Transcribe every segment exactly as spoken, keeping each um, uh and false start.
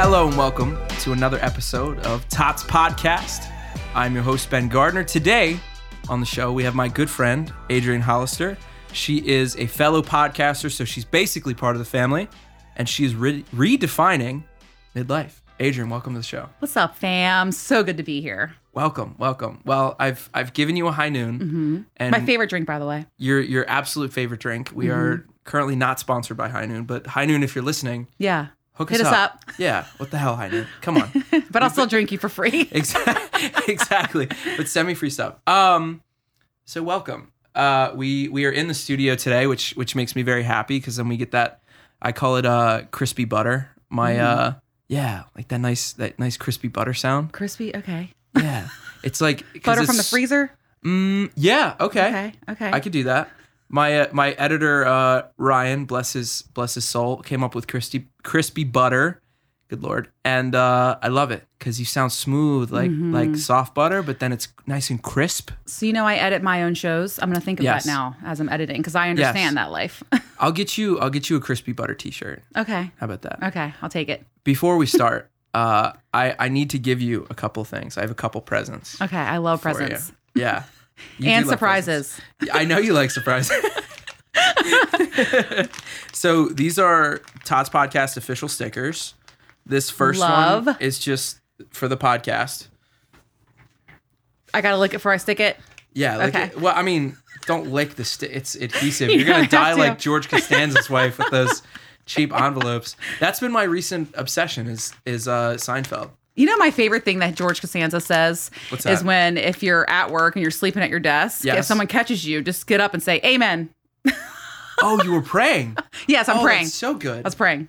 Hello and welcome to another episode of Tots Podcast. I'm your host, Ben Gardner. Today on the show, we have my good friend, Adrienne Hollister. She is a fellow podcaster, so she's basically part of the family, and she's re- redefining midlife. Adrienne, welcome to the show. What's up, fam? So good to be here. Welcome, welcome. Well, I've I've given you a High Noon. Mm-hmm. And my favorite drink, by the way. Your your absolute favorite drink. We mm-hmm. are currently not sponsored by High Noon, but High Noon, if you're listening, yeah, hook us, us up. up. Yeah, what the hell, High Noon? Come on. but We've I'll still been... drink you for free. exactly, exactly. But send me free stuff. Um, so welcome. Uh, we we are in the studio today, which which makes me very happy because then we get that. I call it uh crispy butter. My mm-hmm. uh. Yeah, like that nice that nice crispy butter sound. Crispy, okay. Yeah, it's like butter it's, from the freezer. Mm, yeah, okay, okay, okay. I could do that. My uh, my editor uh, Ryan, bless his bless his soul, came up with crispy crispy butter. Good Lord, and uh, I love it because you sound smooth like mm-hmm. like soft butter, but then it's nice and crisp. So you know, I edit my own shows. I'm gonna think of yes. that now as I'm editing because I understand yes. that life. I'll get you. I'll get you a crispy butter T-shirt. Okay. How about that? Okay, I'll take it. Before we start, uh, I I need to give you a couple things. I have a couple presents. Okay, I love presents. You. Yeah, you and surprises. I know you like surprises. So these are Tots Podcast official stickers. This first Love. one is just for the podcast. I gotta lick it before I stick it? Yeah. Lick okay. it. Well, I mean, don't lick the stick. It's adhesive. You're you gonna die to. like George Costanza's wife with those cheap envelopes. That's been my recent obsession is is uh, Seinfeld. You know, my favorite thing that George Costanza says is when if you're at work and you're sleeping at your desk, yes. if someone catches you, just get up and say, amen. Oh, you were praying? Yes, I'm oh, praying. That's so good. I was praying.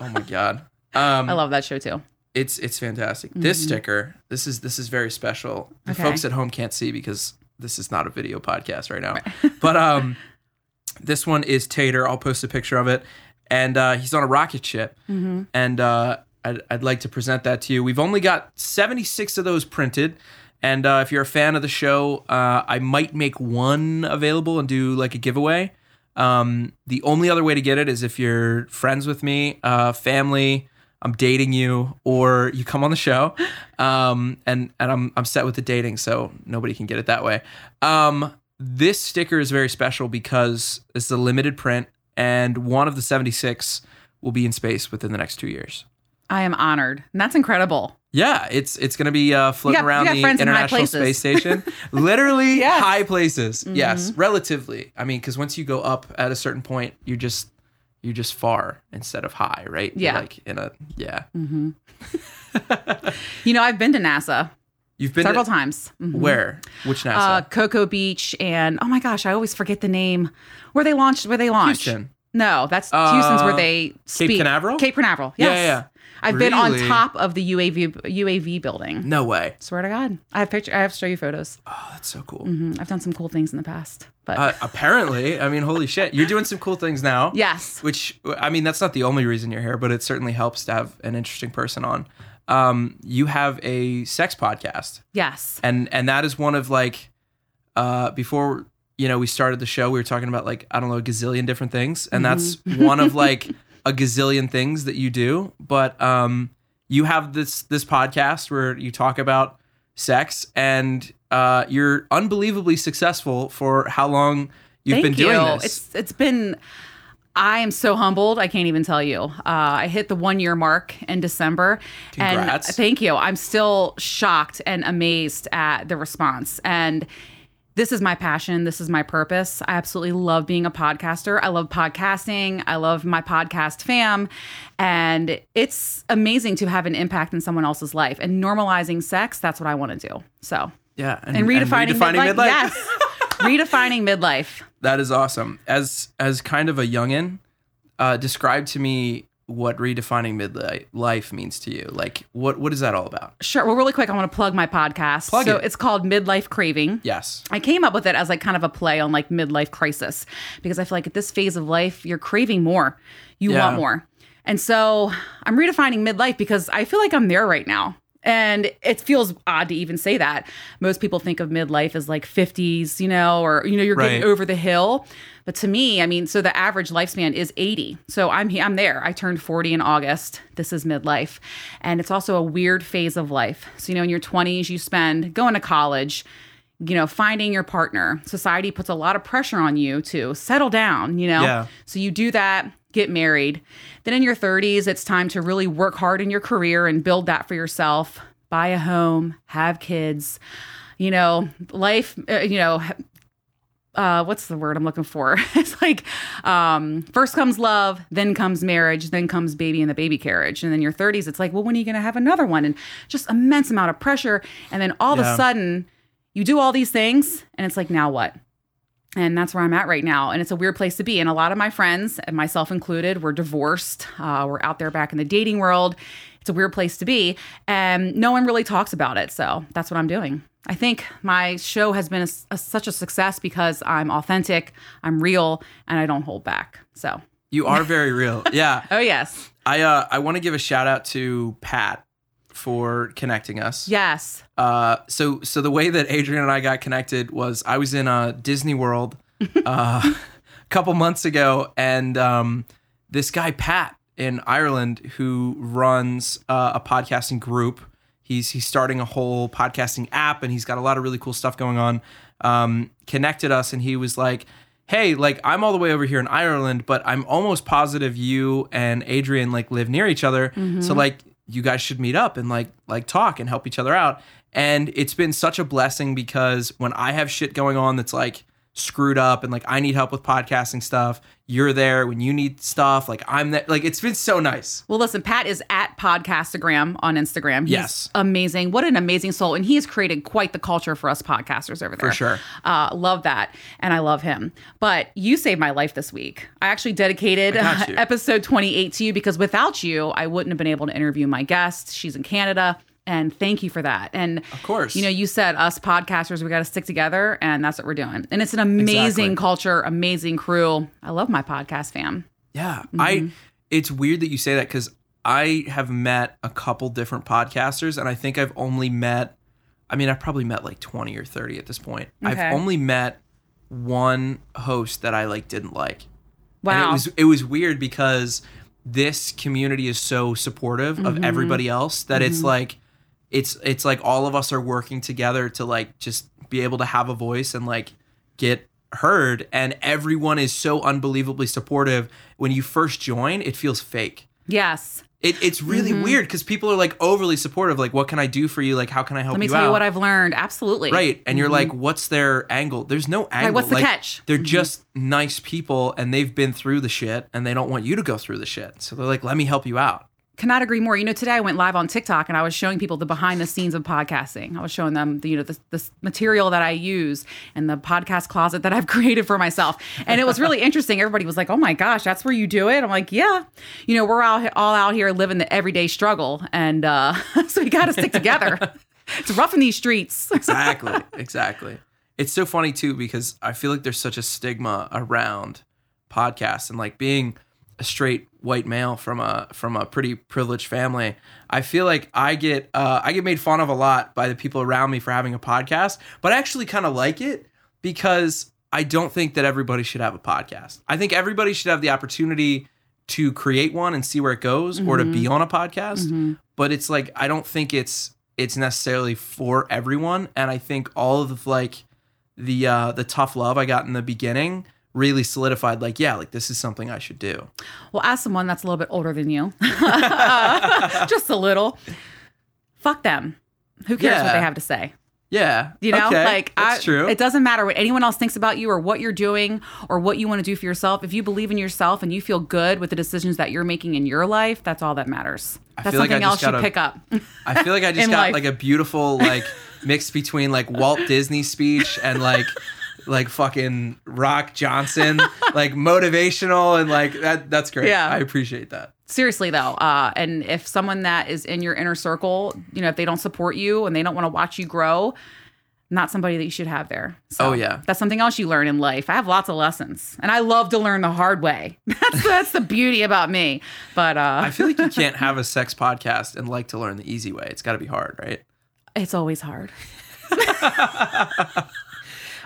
Oh, my God. Um, I love that show too. It's it's fantastic. Mm-hmm. This sticker, this is this is very special. The okay. folks at home can't see because this is not a video podcast right now. Right. But um, this one is Tater. I'll post a picture of it, and uh, he's on a rocket ship. Mm-hmm. And uh, I'd, I'd like to present that to you. We've only got seventy-six of those printed, and uh, if you're a fan of the show, uh, I might make one available and do like a giveaway. Um, the only other way to get it is if you're friends with me, uh, family. I'm dating you, or you come on the show, um, and and I'm I'm set with the dating, so nobody can get it that way. Um, this sticker is very special because it's a limited print, and one of the seventy-six will be in space within the next two years. I am honored. And that's incredible. Yeah, it's it's going to be uh, floating got, around the International Space Station. Literally yes. high places. Mm-hmm. Yes, relatively. I mean, because once you go up at a certain point, you're just... You're just far instead of high, right? Yeah. You're like in a, yeah. Mm-hmm. You know, I've been to NASA. You've been several to, times. Mm-hmm. Where? Which NASA? Uh, Cocoa Beach and, oh my gosh, I always forget the name. Where they launched, where they launched. Houston. No, that's uh, Houston's where they speak. Cape Canaveral? Cape Canaveral, yes. Yeah, yeah. I've really? been on top of the U A V U A V building. No way. Swear to God. I have picture. I have to show you photos. Oh, that's so cool. Mm-hmm. I've done some cool things in the past. But uh, apparently, I mean, holy shit. You're doing some cool things now. Yes. Which, I mean, that's not the only reason you're here, but it certainly helps to have an interesting person on. Um, you have a sex podcast. Yes. And and that is one of like, uh, before, you know, we started the show, we were talking about like, I don't know, a gazillion different things. And that's mm-hmm. one of like... a gazillion things that you do, but um, you have this this podcast where you talk about sex, and uh, you're unbelievably successful for how long you've Thank been you. doing this. It's it's been. I am so humbled. I can't even tell you. Uh, I hit the one year mark in December. Congrats. And thank you. I'm still shocked and amazed at the response. And this is my passion. This is my purpose. I absolutely love being a podcaster. I love podcasting. I love my podcast fam. And it's amazing to have an impact in someone else's life. And normalizing sex, that's what I want to do. So, yeah. And, and redefining, and redefining midlife. midlife. Yes. Redefining midlife. That is awesome. As as kind of a youngin, uh, describe to me what redefining midlife means to you. Like, what what is that all about? Sure. Well, really quick, I want to plug my podcast. Plug so it. It's called Midlife Craving. Yes. I came up with it as like kind of a play on like midlife crisis because I feel like at this phase of life, you're craving more. You yeah. want more. And so I'm redefining midlife because I feel like I'm there right now. And it feels odd to even say that. Most people think of midlife as like fifties, you know, or, you know, you're getting right. over the hill. But to me, I mean, so the average lifespan is eighty. So I'm I'm there. I turned forty in August. This is midlife. And it's also a weird phase of life. So, you know, in your twenties, you spend going to college, you know, finding your partner. Society puts a lot of pressure on you to settle down, you know. Yeah. So you do that. Get married. Then in your thirties, it's time to really work hard in your career and build that for yourself. Buy a home, have kids, you know, life, uh, you know, uh, what's the word I'm looking for? It's like um, first comes love, then comes marriage, then comes baby in the baby carriage. And then your thirties, it's like, well, when are you going to have another one? And just immense amount of pressure. And then all yeah. of a sudden you do all these things and it's like, now what? And that's where I'm at right now. And it's a weird place to be. And a lot of my friends, and myself included, were divorced. Uh, we're out there back in the dating world. It's a weird place to be. And no one really talks about it. So that's what I'm doing. I think my show has been a, a, such a success because I'm authentic, I'm real, and I don't hold back. So you are very real. Yeah. Oh, yes. I uh, I want to give a shout out to Pat for connecting us. Yes. Uh, so so the way that Adrienne and I got connected was I was in uh, Disney World uh, a couple months ago, and um, this guy, Pat, in Ireland, who runs uh, a podcasting group, he's, he's starting a whole podcasting app, and he's got a lot of really cool stuff going on, um, connected us, and he was like, hey, like, I'm all the way over here in Ireland, but I'm almost positive you and Adrienne, like, live near each other, mm-hmm. so, like, you guys should meet up and like, like talk and help each other out. And it's been such a blessing because when I have shit going on that's like screwed up and like, I need help with podcasting stuff, you're there. When you need stuff, like I'm there. Like, it's been so nice. Well, listen, Pat is at Podcastagram on Instagram. He's yes. amazing. What an amazing soul. And he has created quite the culture for us podcasters over there. For sure. Uh, love that. And I love him. But you saved my life this week. I actually dedicated I uh, episode twenty-eight to you because without you, I wouldn't have been able to interview my guest. She's in Canada. And thank you for that. And of course, you know, you said us podcasters, we got to stick together, and that's what we're doing. And it's an amazing exactly. culture, amazing crew. I love my podcast fam. Yeah. Mm-hmm. I, it's weird that you say that because I have met a couple different podcasters, and I think I've only met, I mean, I've probably met like twenty or thirty at this point. Okay. I've only met one host that I like didn't like. Wow. And it was, it was weird because this community is so supportive mm-hmm. of everybody else that mm-hmm. it's like, It's it's like all of us are working together to like just be able to have a voice and like get heard. And everyone is so unbelievably supportive. When you first join, it feels fake. Yes. It, it's really mm-hmm. weird because people are like overly supportive. Like, what can I do for you? Like, how can I help you out? Let me tell you what I've learned. Absolutely. Right. And mm-hmm. you're like, what's their angle? There's no angle. Right, what's the like, catch? They're mm-hmm. just nice people and they've been through the shit and they don't want you to go through the shit. So they're like, let me help you out. Cannot agree more. You know, today I went live on TikTok and I was showing people the behind the scenes of podcasting. I was showing them, the, you know, the, the material that I use and the podcast closet that I've created for myself. And it was really interesting. Everybody was like, oh my gosh, that's where you do it? I'm like, yeah. You know, we're all, all out here living the everyday struggle. And uh, so we got to stick together. It's rough in these streets. Exactly. Exactly. It's so funny too, because I feel like there's such a stigma around podcasts and like being a straight white male from a from a pretty privileged family. I feel like I get uh, I get made fun of a lot by the people around me for having a podcast, but I actually kind of like it because I don't think that everybody should have a podcast. I think everybody should have the opportunity to create one and see where it goes mm-hmm. or to be on a podcast. Mm-hmm. But it's like, I don't think it's it's necessarily for everyone. And I think all of the, like the uh, the tough love I got in the beginning really solidified, like, yeah, like this is something I should do. Well, as someone that's a little bit older than you, uh, just a little, fuck them. Who cares yeah. what they have to say? Yeah. You know, okay. like, that's I, true. It doesn't matter what anyone else thinks about you or what you're doing or what you want to do for yourself. If you believe in yourself and you feel good with the decisions that you're making in your life, that's all that matters. I that's feel something like I else you pick up. I feel like I just got life. Like a beautiful, like, mix between like Walt Disney speech and like, like fucking Rock Johnson, like motivational and like that. That's great. Yeah. I appreciate that. Seriously though. Uh, and if someone that is in your inner circle, you know, if they don't support you and they don't want to watch you grow, not somebody that you should have there. So oh, yeah. That's something else you learn in life. I have lots of lessons, and I love to learn the hard way. That's, that's the beauty about me. But uh, I feel like you can't have a sex podcast and like to learn the easy way. It's got to be hard, right? It's always hard.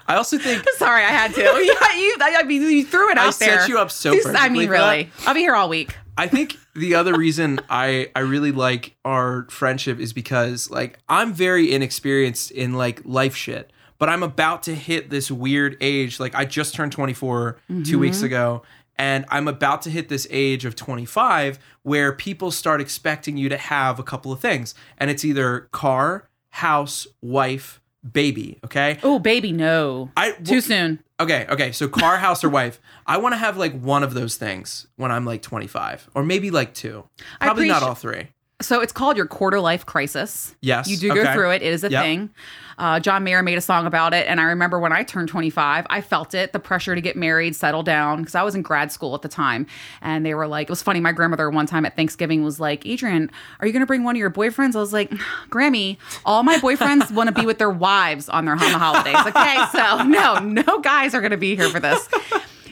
I also think... Sorry, I had to. Yeah, you, I mean, you threw it out I there. I set you up so perfectly. I mean, really. I'll be here all week. I think the other reason I, I really like our friendship is because, like, I'm very inexperienced in, like, life shit. But I'm about to hit this weird age. Like, I just turned twenty-four mm-hmm. two weeks ago. And I'm about to hit this age of twenty-five where people start expecting you to have a couple of things. And it's either car, house, wife, baby, okay? Oh, baby, no. I, w- Too soon. Okay, okay. So car, house, or wife. I want to have like one of those things when I'm like twenty-five, or maybe like two. Probably not all three. So it's called your quarter life crisis. Yes. You do okay. go through it. It is a yep. thing. Uh, John Mayer made a song about it. And I remember when I turned twenty-five, I felt it, the pressure to get married, settle down, because I was in grad school at the time. And they were like, it was funny. My grandmother one time at Thanksgiving was like, Adrienne, are you going to bring one of your boyfriends? I was like, Grammy, all my boyfriends want to be with their wives on their holidays. Okay, so no, no guys are going to be here for this.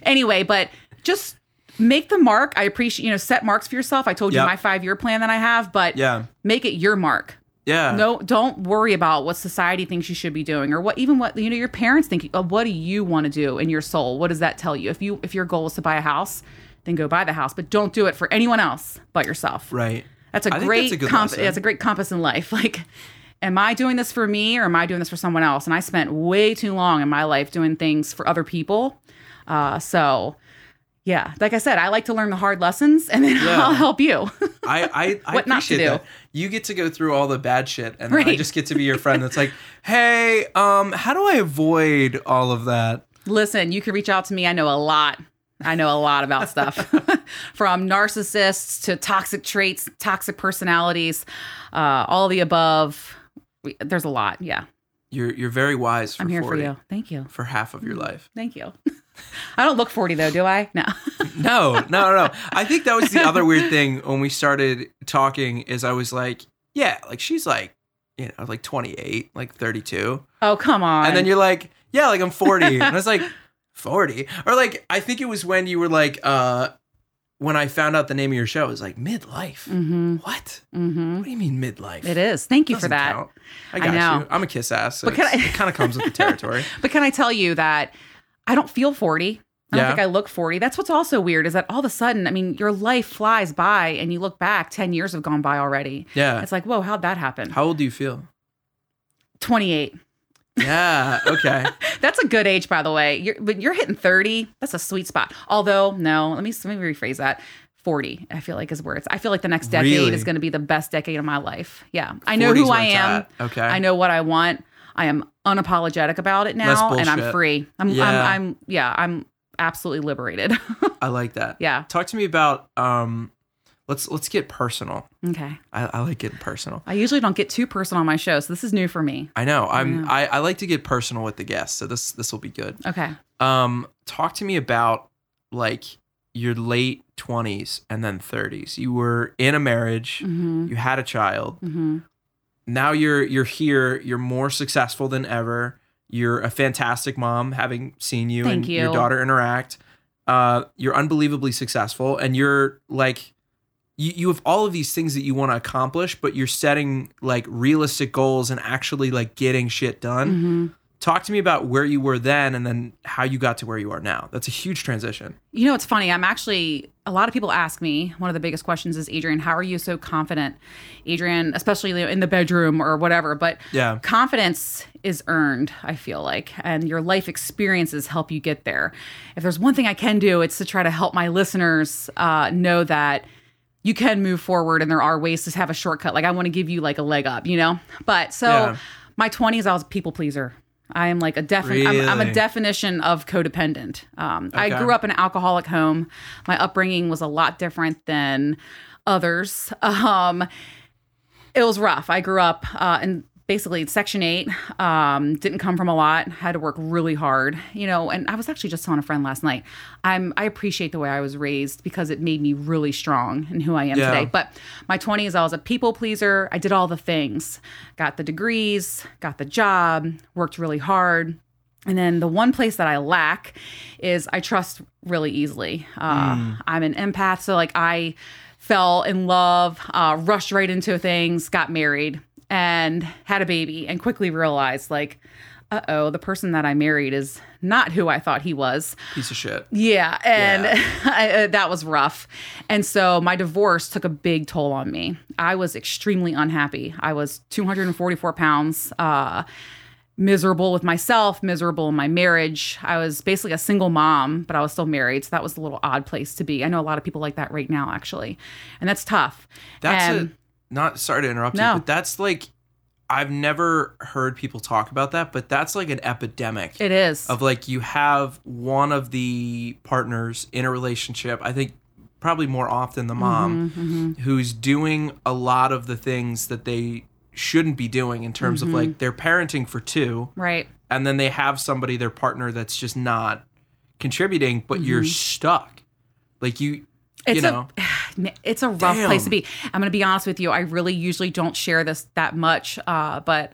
Anyway, but just... make the mark. I appreciate, you know, set marks for yourself. I told yep. you my five-year plan that I have, but yeah. make it your mark. Yeah. No, don't worry about what society thinks you should be doing or what even what, you know, your parents think. Uh, what do you want to do in your soul? What does that tell you? If you if your goal is to buy a house, then go buy the house, but don't do it for anyone else but yourself. Right. That's a I great that's a, comp- that's a great compass in life. Like, am I doing this for me or am I doing this for someone else? And I spent way too long in my life doing things for other people. Uh, so Yeah. Like I said, I like to learn the hard lessons and then yeah. I'll help you. I, I, I what appreciate not to do. That. You get to go through all the bad shit and right. I just get to be your friend that's like, hey, um, how do I avoid all of that? Listen, you can reach out to me. I know a lot. I know a lot about stuff from narcissists to toxic traits, toxic personalities, uh, all the above. We, there's a lot. Yeah. You're you're very wise for I'm here forty, for you. Thank you. For half of your life. Thank you. I don't look forty though, do I? No. no, no, no. I think that was the other weird thing when we started talking is I was like, yeah, like she's like, you know, like twenty-eight, like thirty-two. Oh, come on. And then you're like, yeah, like I'm forty. And I was like, forty? Or like, I think it was when you were like, uh, when I found out the name of your show, it was like midlife. Mm-hmm. What? Mm-hmm. What do you mean midlife? It is. Thank you for that. Count. I got I know. you. I'm a kiss ass. So I, it kind of comes with the territory. But can I tell you that I don't feel forty. I don't yeah. think I look forty. That's what's also weird is that all of a sudden, I mean, your life flies by and you look back, ten years have gone by already. Yeah. It's like, whoa, how'd that happen? How old do you feel? twenty-eight. Yeah. Okay. That's a good age, by the way. You're, but you're hitting thirty. That's a sweet spot. Although, no, let me, let me rephrase that. forty, I feel like is where it's, I feel like the next decade really? is going to be the best decade of my life. Yeah. I know who I am. Okay. I know what I want. I am unapologetic about it now, and I'm free. I'm, yeah. I'm, I'm, yeah, I'm absolutely liberated. I like that. Yeah. Talk to me about, um, let's, let's get personal. Okay. I, I like getting personal. I usually don't get too personal on my show, so this is new for me. I know. I'm, I, I like to get personal with the guests, so this, this will be good. Okay. Um, talk to me about like your late twenties and then thirties. You were in a marriage, mm-hmm. you had a child. Mm-hmm. Now you're you're here, you're more successful than ever. You're a fantastic mom, having seen you Thank and you. your daughter interact. Uh, you're unbelievably successful, and you're like, you, you have all of these things that you want to accomplish, but you're setting like realistic goals and actually like getting shit done. Mm-hmm. Talk to me about where you were then and then how you got to where you are now. That's a huge transition. You know, it's funny. I'm actually, a lot of people ask me, one of the biggest questions is, Adrienne, how are you so confident? Adrienne, especially in the bedroom or whatever, but yeah. confidence is earned, I feel like, and your life experiences help you get there. If there's one thing I can do, it's to try to help my listeners uh, know that you can move forward and there are ways to have a shortcut. Like I want to give you like a leg up, you know? But so yeah. my twenties, I was a people pleaser. I am like a defi- really? I'm, I'm a definition of codependent. Um, okay. I grew up in an alcoholic home. My upbringing was a lot different than others. Um, it was rough. I grew up uh, in basically Section eight, um, didn't come from a lot, had to work really hard, you know, and I was actually just telling a friend last night, I'm, I appreciate the way I was raised because it made me really strong in who I am yeah. today. But my twenties, I was a people pleaser. I did all the things, got the degrees, got the job, worked really hard. And then the one place that I lack is I trust really easily. Uh, mm. I'm an empath. So like I fell in love, uh, rushed right into things, got married and had a baby and quickly realized like, uh-oh, the person that I married is not who I thought he was. Piece of shit. Yeah. And yeah. I, uh, that was rough. And so my divorce took a big toll on me. I was extremely unhappy. I was two hundred forty-four pounds, uh, miserable with myself, miserable in my marriage. I was basically a single mom, but I was still married. So that was a little odd place to be. I know a lot of people like that right now, actually. And that's tough. That's and, a, not, sorry to interrupt no. you, but that's like, I've never heard people talk about that, but that's like an epidemic. It is. Of like, you have one of the partners in a relationship, I think probably more often the mom, mm-hmm, mm-hmm. who's doing a lot of the things that they shouldn't be doing in terms mm-hmm. of like they're parenting for two. Right. And then they have somebody, their partner, that's just not contributing, but mm-hmm. you're stuck. Like you, it's you know. A, it's a rough damn. place to be. I'm going to be honest with you. I really usually don't share this that much, uh, but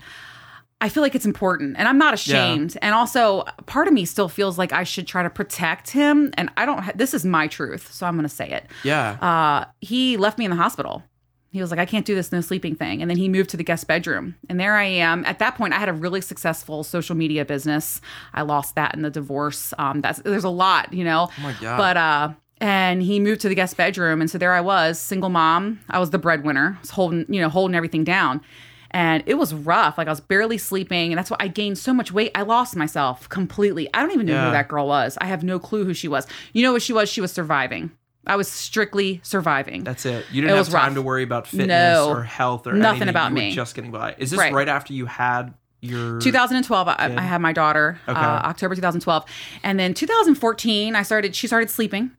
I feel like it's important and I'm not ashamed. Yeah. And also part of me still feels like I should try to protect him. And I don't, ha- this is my truth. So I'm going to say it. Yeah. Uh, he left me in the hospital. He was like, I can't do this no sleeping thing. And then he moved to the guest bedroom. And there I am. At that point, I had a really successful social media business. I lost that in the divorce. Um, that's there's a lot, you know. Oh my God. But uh, and he moved to the guest bedroom. And so there I was, single mom. I was the breadwinner. I was holding, you know, holding everything down. And it was rough. Like I was barely sleeping. And that's why I gained so much weight. I lost myself completely. I don't even know yeah. who that girl was. I have no clue who she was. You know what she was? She was surviving. I was strictly surviving. That's it. You didn't it have time rough. to worry about fitness no, or health or nothing anything. about you me. Were just getting by. Is this right, right after you had your twenty twelve? I, I had my daughter. Okay. uh, October twenty twelve, and then twenty fourteen. I started. She started sleeping.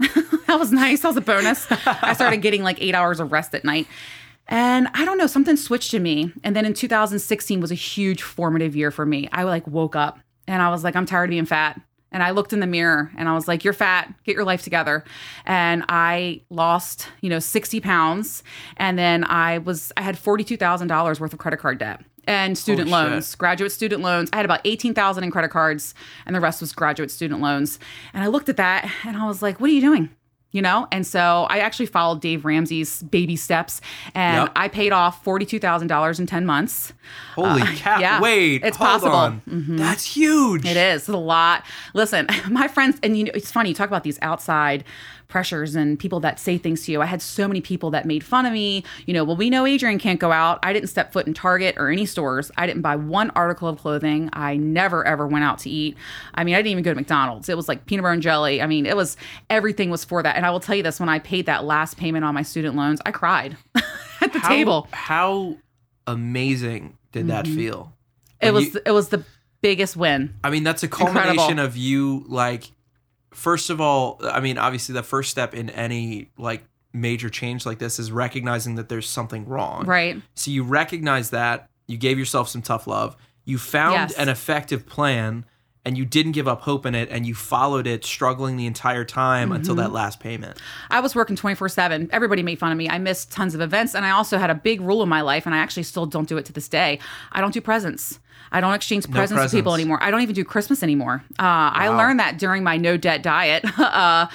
That was nice. That was a bonus. I started getting like eight hours of rest at night. And I don't know, something switched in me. And then in two thousand sixteen was a huge formative year for me. I like woke up and I was like, I'm tired of being fat. And I looked in the mirror and I was like, you're fat, get your life together. And I lost, you know, sixty pounds. And then I was, I had forty-two thousand dollars worth of credit card debt and student Holy loans, shit. graduate student loans. I had about eighteen thousand in credit cards and the rest was graduate student loans. And I looked at that and I was like, what are you doing? You know? And so I actually followed Dave Ramsey's baby steps and yep. I paid off forty-two thousand dollars in ten months. Holy uh, cow. Yeah, wait, it's possible. Mm-hmm. That's huge. It is. It's a lot. Listen, my friends, and you know, it's funny, you talk about these outside pressures and people that say things to you. I had so many people that made fun of me. You know, well, we know Adrienne can't go out. I didn't step foot in Target or any stores. I didn't buy one article of clothing. I never, ever went out to eat. I mean, I didn't even go to McDonald's. It was like peanut butter and jelly. I mean, it was, everything was for that. And I will tell you this, when I paid that last payment on my student loans, I cried at the how, table. How amazing did mm-hmm. that feel? When it was, you, it was the biggest win. I mean, that's a culmination Incredible. of you like, first of all, I mean, obviously the first step in any like major change like this is recognizing that there's something wrong. Right. So you recognize that, you gave yourself some tough love, you found yes. an effective plan and you didn't give up hope in it and you followed it struggling the entire time mm-hmm. until that last payment. I was working twenty-four seven. Everybody made fun of me. I missed tons of events and I also had a big rule in my life and I actually still don't do it to this day. I don't do presents. I don't exchange presents, no presents. with people anymore. I don't even do Christmas anymore. Uh, wow. I learned that during my no debt diet. uh,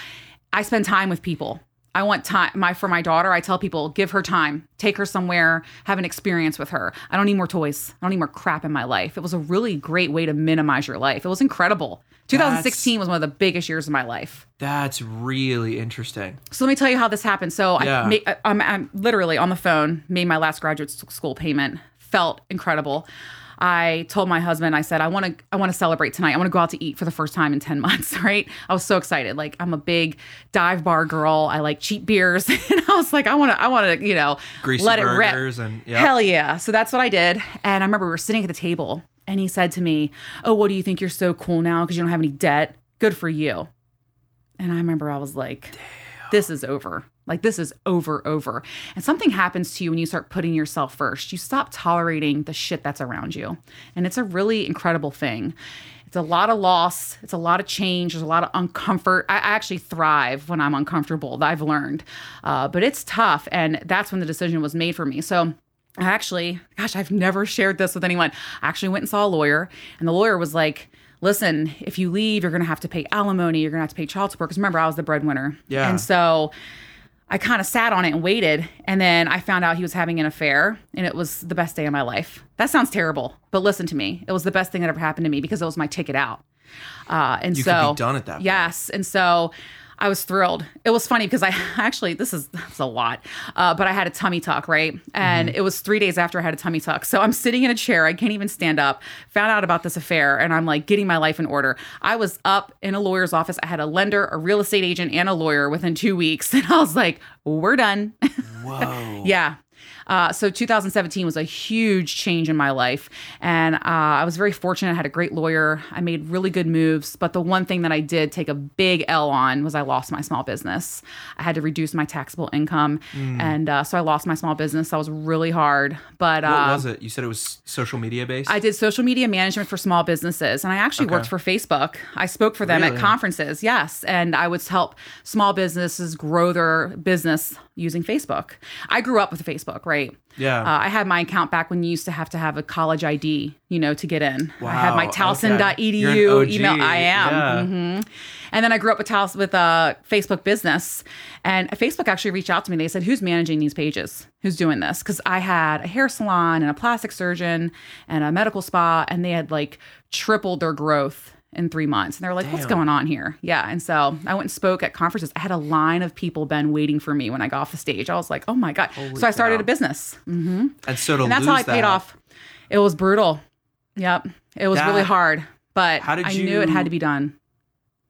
I spend time with people. I want time my for my daughter. I tell people, give her time, take her somewhere, have an experience with her. I don't need more toys. I don't need more crap in my life. It was a really great way to minimize your life. It was incredible. twenty sixteen that's, was one of the biggest years of my life. That's really interesting. So let me tell you how this happened. So yeah. I, ma- I'm, I'm literally on the phone, made my last graduate school payment, felt incredible. I told my husband, I said, I want to I want to celebrate tonight. I want to go out to eat for the first time in ten months, right? I was so excited. Like, I'm a big dive bar girl. I like cheap beers. And I was like, I want to, I want to, you know, Greasy let it rip. And, yep. Hell yeah. So that's what I did. And I remember we were sitting at the table and he said to me, oh, what do you think? You're so cool now because you don't have any debt. Good for you. And I remember I was like, damn. this is over. Like, this is over, over. And something happens to you when you start putting yourself first. You stop tolerating the shit that's around you. And it's a really incredible thing. It's a lot of loss. It's a lot of change. There's a lot of uncomfort. I actually thrive when I'm uncomfortable. I've learned. Uh, but it's tough. And that's when the decision was made for me. So I actually, gosh, I've never shared this with anyone. I actually went and saw a lawyer. And the lawyer was like, listen, if you leave, you're going to have to pay alimony. You're going to have to pay child support. Because remember, I was the breadwinner. Yeah. And so I kind of sat on it and waited, and then I found out he was having an affair, and it was the best day of my life. That sounds terrible, but listen to me. It was the best thing that ever happened to me because it was my ticket out. Uh, and you so, could be done at that point. Yes, and so I was thrilled. It was funny because I actually, this is that's a lot, uh, but I had a tummy tuck, right? And mm-hmm. It was three days after I had a tummy tuck. So I'm sitting in a chair. I can't even stand up. Found out about this affair, and I'm like getting my life in order. I was up in a lawyer's office. I had a lender, a real estate agent, and a lawyer within two weeks. And I was like, we're done. Whoa. Yeah. Uh, so two thousand seventeen was a huge change in my life. And uh, I was very fortunate. I had a great lawyer. I made really good moves. But the one thing that I did take a big L on was I lost my small business. I had to reduce my taxable income. Mm. And uh, so I lost my small business. That was really hard. But What uh, was it? You said it was social media based? I did social media management for small businesses. And I actually okay. worked for Facebook. I spoke for them really? at conferences. Yes. And I would help small businesses grow their business using Facebook. I grew up with Facebook, right? Yeah. Uh, I had my account back when you used to have to have a college I D, you know, to get in. Wow, I had my towson dot e d u okay. email. I am. Yeah. Mm-hmm. And then I grew up with Towson, with uh, Facebook business. And Facebook actually reached out to me. They said, who's managing these pages? Who's doing this? Because I had a hair salon and a plastic surgeon and a medical spa. And they had like tripled their growth in three months. And they're like, Damn. what's going on here? Yeah. And so I went and spoke at conferences. I had a line of people, Ben, waiting for me when I got off the stage. I was like, oh my God. Holy so I started cow. a business. Mm-hmm. And so to and that's lose how I paid that. off. It was brutal. Yep. It was that, really hard, but how did I you, knew it had to be done.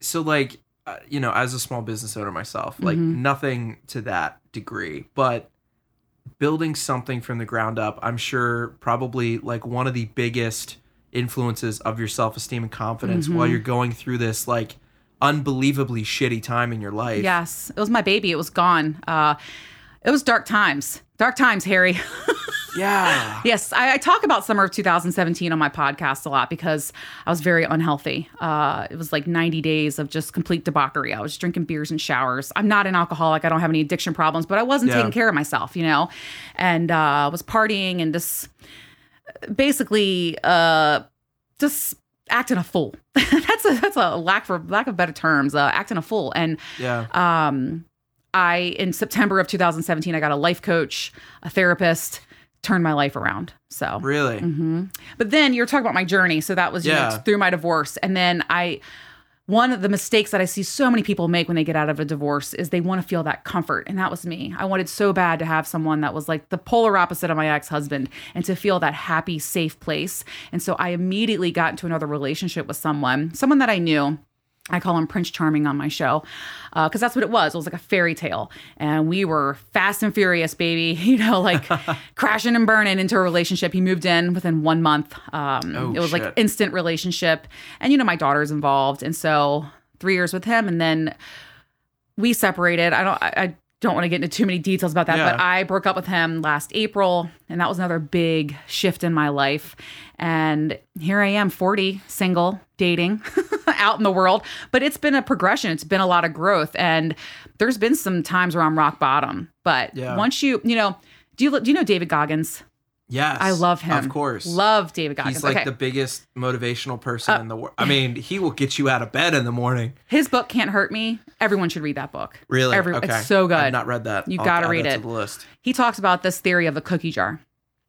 So like, uh, you know, as a small business owner myself, like mm-hmm. nothing to that degree, but building something from the ground up, I'm sure probably like one of the biggest influences of your self-esteem and confidence mm-hmm. while you're going through this like unbelievably shitty time in your life. Yes. It was my baby. It was gone. Uh, it was dark times. Dark times, Harry. Yeah. Yes. I, I talk about summer of two thousand seventeen on my podcast a lot because I was very unhealthy. Uh, it was like ninety days of just complete debauchery. I was drinking beers and showers. I'm not an alcoholic. I don't have any addiction problems, but I wasn't yeah. taking care of myself, you know, and uh, was partying and just basically uh just acting a fool. that's a that's a lack for lack of better terms, uh acting a fool. And yeah um I in September of two thousand seventeen I got a life coach, a therapist, turned my life around. So really mm-hmm. But then you're talking about my journey, so that was yeah. you know, through my divorce. And then I one of the mistakes that I see so many people make when they get out of a divorce is they want to feel that comfort. And that was me. I wanted so bad to have someone that was like the polar opposite of my ex-husband and to feel that happy, safe place. And so I immediately got into another relationship with someone, someone that I knew. I call him Prince Charming on my show because uh, that's what it was. It was like a fairy tale. And we were fast and furious, baby, you know, like crashing and burning into a relationship. He moved in within one month. Um, oh, it was shit. like instant relationship. And, you know, my daughter's involved. And so three years with him and then we separated. I don't I, I don't want to get into too many details about that, yeah. but I broke up with him last April. And that was another big shift in my life. And here I am, forty, single, dating. Out in the world, but it's been a progression. It's been a lot of growth, and there's been some times where I'm rock bottom. But yeah. once you, you know, do you do you know David Goggins? Yes, I love him. Of course, love David Goggins. He's like okay. the biggest motivational person uh, in the world. I mean, he will get you out of bed in the morning. His book Can't Hurt Me. Everyone should read that book. Really, Every, okay. it's so good. I've not read that. You got to read it. To the list. He talks about this theory of the cookie jar.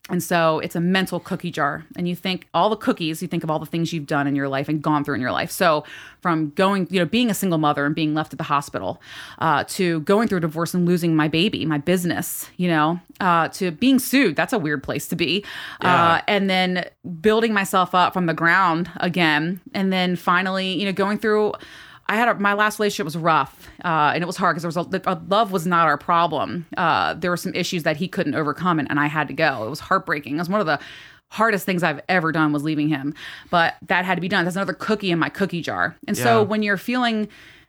And so it's a mental cookie jar. And you think all the cookies, you think of all the things you've done in your life and gone through in your life. So from going, you know, being a single mother and being left at the hospital uh, to going through a divorce and losing my baby, my business, you know, uh, to being sued. That's a weird place to be. Yeah. Uh, and then building myself up from the ground again. And then finally, you know, going through... I had a, my last relationship was rough uh, and it was hard because there was a, a, love was not our problem. Uh, there were some issues that he couldn't overcome and, and I had to go. It was heartbreaking. It was one of the hardest things I've ever done was leaving him, but that had to be done. That's another cookie in my cookie jar. And yeah. so when you're feeling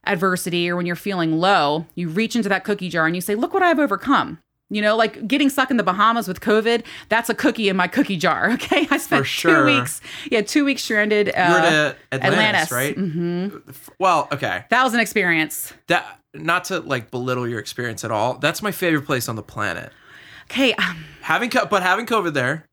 adversity or when you're feeling low, you reach into that cookie jar and you say, look what I've overcome. You know, like getting stuck in the Bahamas with COVID, that's a cookie in my cookie jar, okay? I spent For sure. two weeks, yeah, two weeks stranded. Uh, you were to Atlantis, Atlantis. right? Mm-hmm. Well, okay. That was an experience. That, not to like belittle your experience at all, that's my favorite place on the planet. Okay. Um, having co- But having COVID there,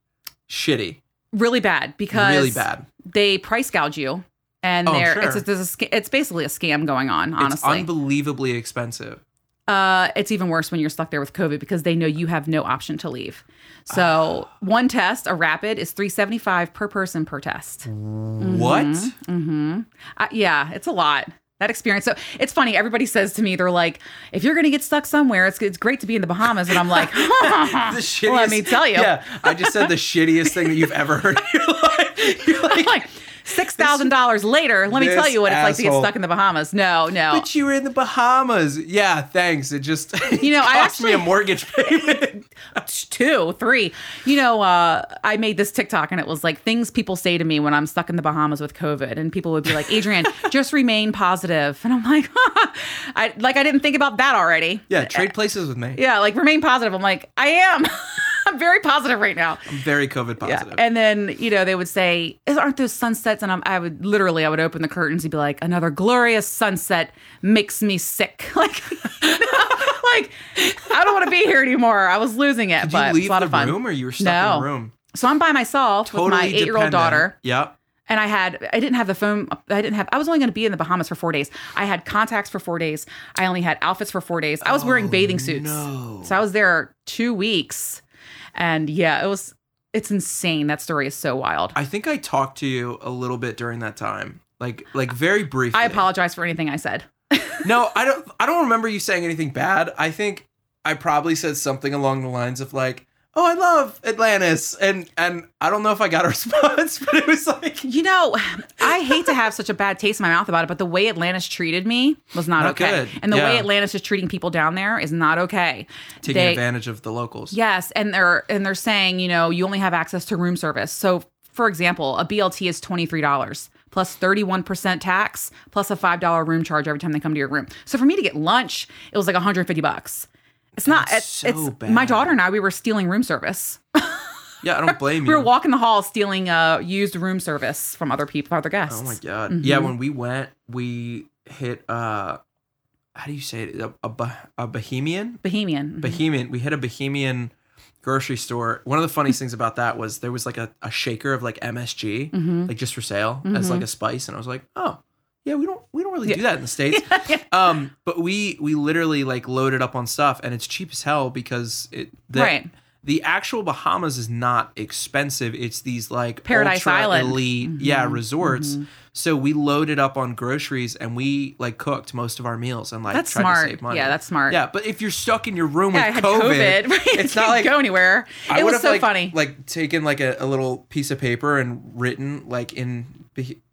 shitty. Really bad because really bad. They price gouge you. And oh, there, sure. it's, it's, a, it's basically a scam going on, honestly. It's unbelievably expensive. Uh, it's even worse when you're stuck there with COVID because they know you have no option to leave. So uh, one test, a rapid, is three hundred seventy-five dollars per person per test. Mm-hmm. What? Mm-hmm. Uh, yeah, it's a lot. That experience. So it's funny. Everybody says to me, they're like, if you're going to get stuck somewhere, it's it's great to be in the Bahamas. And I'm like, the shittiest, let me tell you. Yeah, I just said the shittiest thing that you've ever heard in your life. You're like, I'm like six thousand dollars later, let me tell you what it's asshole. like to get stuck in the Bahamas. No, no. But you were in the Bahamas. Yeah, thanks. It just it you know, cost I actually, me a mortgage payment. two, three. You know, uh, I made this TikTok and it was like things people say to me when I'm stuck in the Bahamas with COVID. And people would be like, Adrienne, just remain positive. And I'm like, I like I didn't think about that already. Yeah, trade places with me. Yeah, like remain positive. I'm like, I am. I'm very positive right now. I'm very COVID positive. Yeah. And then, you know, they would say, aren't those sunsets? And I'm, I would literally, I would open the curtains and be like, another glorious sunset makes me sick. Like, like I don't want to be here anymore. I was losing it. Did but you leave it was a lot the of fun. room or you were stuck no. in the room? So I'm by myself totally with my eight-year-old dependent. daughter. Yep. And I had, I didn't have the phone, I didn't have, I was only going to be in the Bahamas for four days. I had contacts for four days. I only had outfits for four days. I was oh, wearing bathing suits. No. So I was there two weeks. And yeah, it was, it's insane. That story is so wild. I think I talked to you a little bit during that time. Like, like very briefly. I apologize for anything I said. No, I don't, I don't remember you saying anything bad. I think I probably said something along the lines of like, oh, I love Atlantis. And, and I don't know if I got a response, but it was like, you know, I hate to have such a bad taste in my mouth about it, but the way Atlantis treated me was not, not okay. Good. And the yeah. way Atlantis is treating people down there is not okay. Taking they, advantage of the locals. Yes. And they're, and they're saying, you know, you only have access to room service. So for example, a B L T is twenty-three dollars plus thirty-one percent tax, plus a five dollars room charge every time they come to your room. So for me to get lunch, it was like one hundred fifty bucks. It's not, That's it's, so it's bad. My daughter and I, we were stealing room service. Yeah, I don't blame you. We were walking the hall stealing uh, used room service from other people, other guests. Oh my God. Mm-hmm. Yeah, when we went, we hit, uh, how do you say it? A, a, a Bohemian? Bohemian. Mm-hmm. Bohemian. We hit a Bohemian grocery store. One of the funniest things about that was there was like a, a shaker of like M S G, mm-hmm. like just for sale mm-hmm. as like a spice. And I was like, oh. Yeah, we don't we don't really yeah. do that in the States. yeah, yeah. Um, but we we literally like loaded up on stuff, and it's cheap as hell because it the, right. the actual Bahamas is not expensive. It's these like Paradise ultra Island, elite, mm-hmm. yeah, resorts. Mm-hmm. So we loaded up on groceries, and we like cooked most of our meals and like that's tried smart. to save money. Yeah, that's smart. Yeah, but if you're stuck in your room yeah, with COVID, COVID right? it's not like go anywhere. I it was so like, funny. Like taken like a, a little piece of paper and written like in.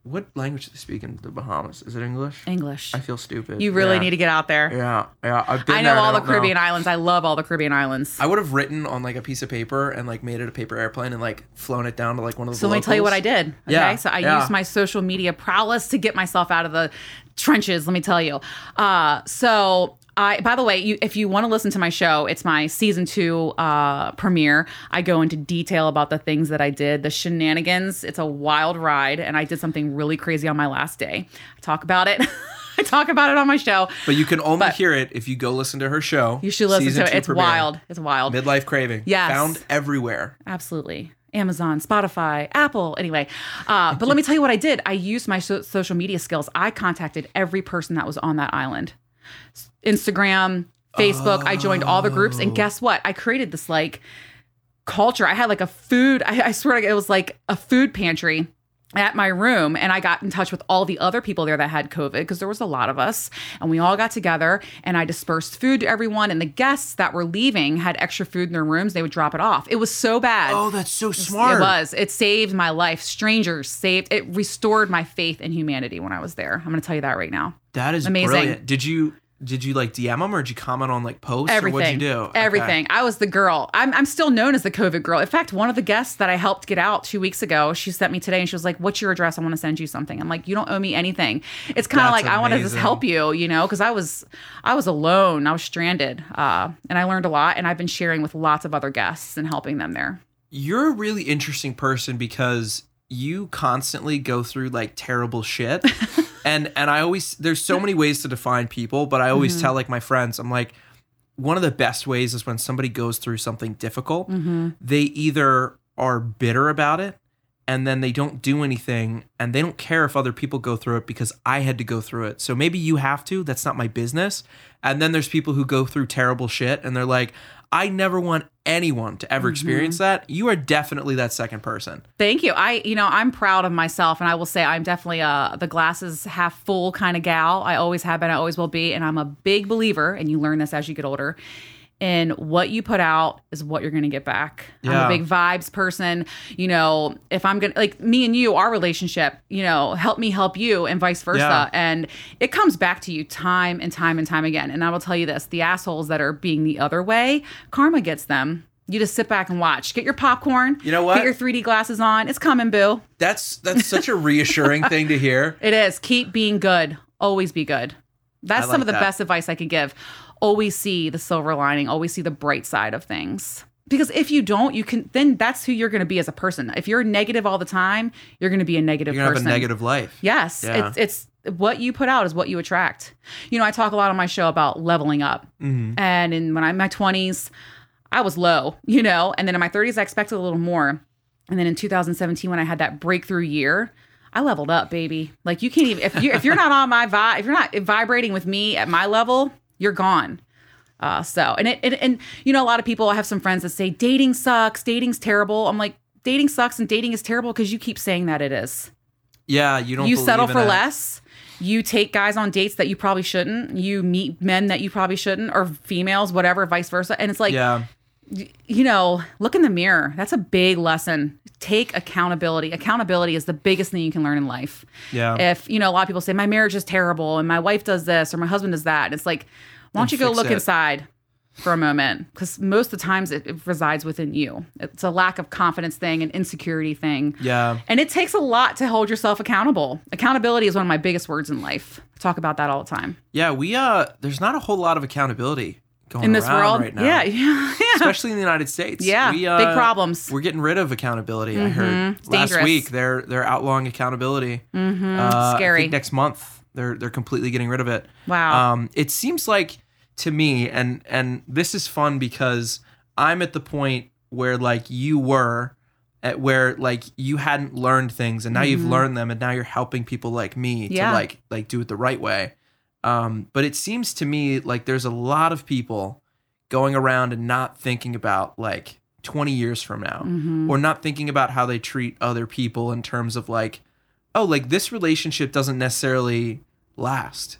What language do they speak in the Bahamas? Is it English? English. I feel stupid. You really yeah. need to get out there. Yeah. yeah. I've been I know there all I the Caribbean know. islands. I love all the Caribbean islands. I would have written on like a piece of paper and like made it a paper airplane and like flown it down to like one of the So locals. Let me tell you what I did. Okay. Yeah. So I yeah. used my social media prowess to get myself out of the trenches. Let me tell you. Uh, so... I, by the way, you, if you want to listen to my show, it's my season two uh, premiere. I go into detail about the things that I did, the shenanigans. It's a wild ride, and I did something really crazy on my last day. I talk about it. I talk about it on my show. But you can only but hear it if you go listen to her show. You should listen to it. It's premiere. wild. It's wild. Midlife Craving. Yes. Found everywhere. Absolutely. Amazon, Spotify, Apple, anyway. Uh, but let me tell you what I did. I used my so- social media skills. I contacted every person that was on that island. Instagram, Facebook. Oh. I joined all the groups, and guess what? I created this like culture. I had like a food. I, I swear, it was like a food pantry at my room, and I got in touch with all the other people there that had COVID because there was a lot of us, and we all got together, and I dispersed food to everyone, and the guests that were leaving had extra food in their rooms. They would drop it off. It was so bad. Oh, that's so smart. It was. It saved my life. Strangers saved. It restored my faith in humanity when I was there. I'm going to tell you that right now. That is amazing. Brilliant. Did you... Did you like D M them or did you comment on like posts? Everything. Or what'd you do? Everything. Okay. I was the girl. I'm I'm still known as the COVID girl. In fact, one of the guests that I helped get out two weeks ago, she sent me today and she was like, "What's your address? I want to send you something." I'm like, "You don't owe me anything." It's kind of like amazing. I want to just help you, you know, because I was I was alone. I was stranded, uh, and I learned a lot. And I've been sharing with lots of other guests and helping them there. You're a really interesting person because you constantly go through like terrible shit. And and I always, there's so many ways to define people, but I always mm-hmm. tell like my friends, I'm like, one of the best ways is when somebody goes through something difficult, mm-hmm. they either are bitter about it and then they don't do anything and they don't care if other people go through it because I had to go through it. So maybe you have to, that's not my business. And then there's people who go through terrible shit and they're like, I never want anyone to ever mm-hmm. experience that. You are definitely that second person. Thank you. I, you know, I'm proud of myself, and I will say I'm definitely a the glasses half full kind of gal. I always have been, I always will be, and I'm a big believer, and you learn this as you get older, in what you put out is what you're going to get back. Yeah. I'm a big vibes person. You know, if I'm going to, like me and you, our relationship, you know, help me help you and vice versa. Yeah. And it comes back to you time and time and time again. And I will tell you this, the assholes that are being the other way, karma gets them. You just sit back and watch. Get your popcorn. You know what? Get your three D glasses on. It's coming, boo. That's, that's such a reassuring thing to hear. It is. Keep being good. Always be good. That's like some of the that. best advice I could give. Always see the silver lining, always see the bright side of things. Because if you don't, you can, then that's who you're going to be as a person. If you're negative all the time, you're going to be a negative you're gonna person. You're going to have a negative life. Yes. Yeah. It's, it's, what you put out is what you attract. You know, I talk a lot on my show about leveling up. Mm-hmm. And in, when I'm in my twenties, I was low, you know, and then in my thirties, I expected a little more. And then in two thousand seventeen, when I had that breakthrough year, I leveled up, baby. Like you can't even, if you're, if you're not on my vibe, if you're not vibrating with me at my level, you're gone. Uh, so, and it, and, and, you know, a lot of people, I have some friends that say dating sucks, dating's terrible. I'm like, dating sucks and dating is terrible because you keep saying that it is. Yeah. You don't, you settle for less. You take guys on dates that you probably shouldn't. You meet men that you probably shouldn't, or females, whatever, vice versa. And it's like, yeah. you know, look in the mirror. That's a big lesson. Take accountability. Accountability is the biggest thing you can learn in life. Yeah. If, you know, a lot of people say my marriage is terrible and my wife does this or my husband does that. And it's like, why don't you go look it. inside for a moment? Because most of the times it, it resides within you. It's a lack of confidence thing, an insecurity thing. Yeah. And it takes a lot to hold yourself accountable. Accountability is one of my biggest words in life. I talk about that all the time. Yeah. We, uh, there's not a whole lot of accountability going in this world right now. Yeah, yeah, yeah. Especially in the United States. Yeah. We, uh, big problems. We're getting rid of accountability. Mm-hmm. I heard it's last dangerous. week they're they're outlawing accountability. Mm-hmm. Uh, Scary. I think next month they're they're completely getting rid of it. Wow. Um, it seems like to me, and and this is fun because I'm at the point where like you were at where like you hadn't learned things and now mm-hmm. you've learned them and now you're helping people like me yeah. to like like do it the right way. Um, but it seems to me like there's a lot of people going around and not thinking about like twenty years from now mm-hmm. or not thinking about how they treat other people in terms of like, oh, like this relationship doesn't necessarily last.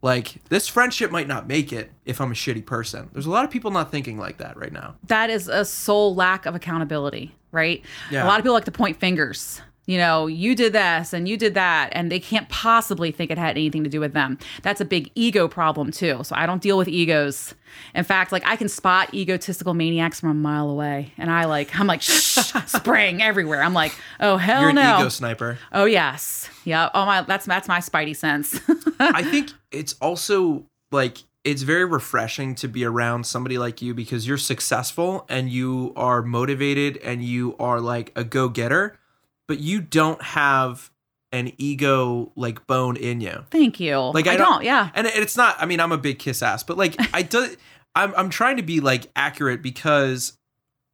Like this friendship might not make it if I'm a shitty person. There's a lot of people not thinking like that right now. That is a sole lack of accountability, right? Yeah. A lot of people like to point fingers. You know, you did this and you did that, and they can't possibly think it had anything to do with them. That's a big ego problem too. So I don't deal with egos. In fact, like I can spot egotistical maniacs from a mile away, and I like I'm like shh, spraying everywhere. I'm like, oh hell You're no, you're an ego sniper. Oh yes, yeah. Oh my, that's that's my spidey sense. I think it's also like it's very refreshing to be around somebody like you because you're successful and you are motivated and you are like a go-getter. But you don't have an ego like bone in you. Thank you. Like I, I don't, don't. Yeah. And it's not. I mean, I'm a big kiss ass, but like I do. I'm I'm trying to be like accurate because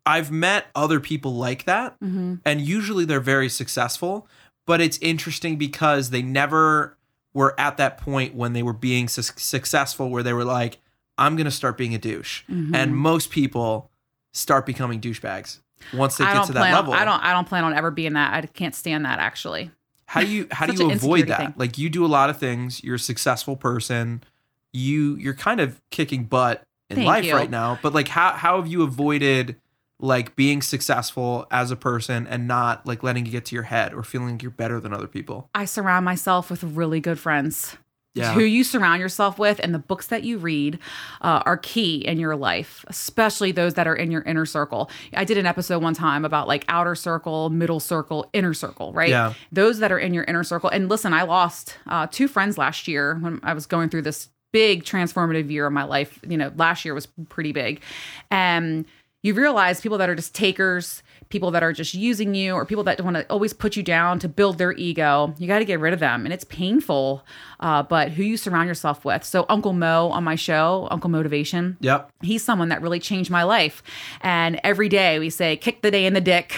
I've met other people like that, mm-hmm. and usually they're very successful. But it's interesting because they never were at that point when they were being su- successful where they were like, I'm gonna start being a douche, mm-hmm. and most people start becoming douchebags. Once they I get to that level, on, I don't. I don't plan on ever being that. I can't stand that. Actually, how do you how do you avoid that? Thing. Like you do a lot of things. You're a successful person. You you're kind of kicking butt in Thank life you. right now. But like, how how have you avoided like being successful as a person and not like letting it get to your head or feeling like you're better than other people? I surround myself with really good friends. Yeah. Who you surround yourself with and the books that you read uh, are key in your life, especially those that are in your inner circle. I did an episode one time about like outer circle, middle circle, inner circle, right? Yeah. Those that are in your inner circle. And listen, I lost uh, two friends last year when I was going through this big transformative year of my life. You know, last year was pretty big. And you realize people that are just takers, people that are just using you, or people that want to always put you down to build their ego, you got to get rid of them. And it's painful, uh, but who you surround yourself with. So Uncle Mo on my show, Uncle Motivation, yep, he's someone that really changed my life. And every day we say, kick the day in the dick.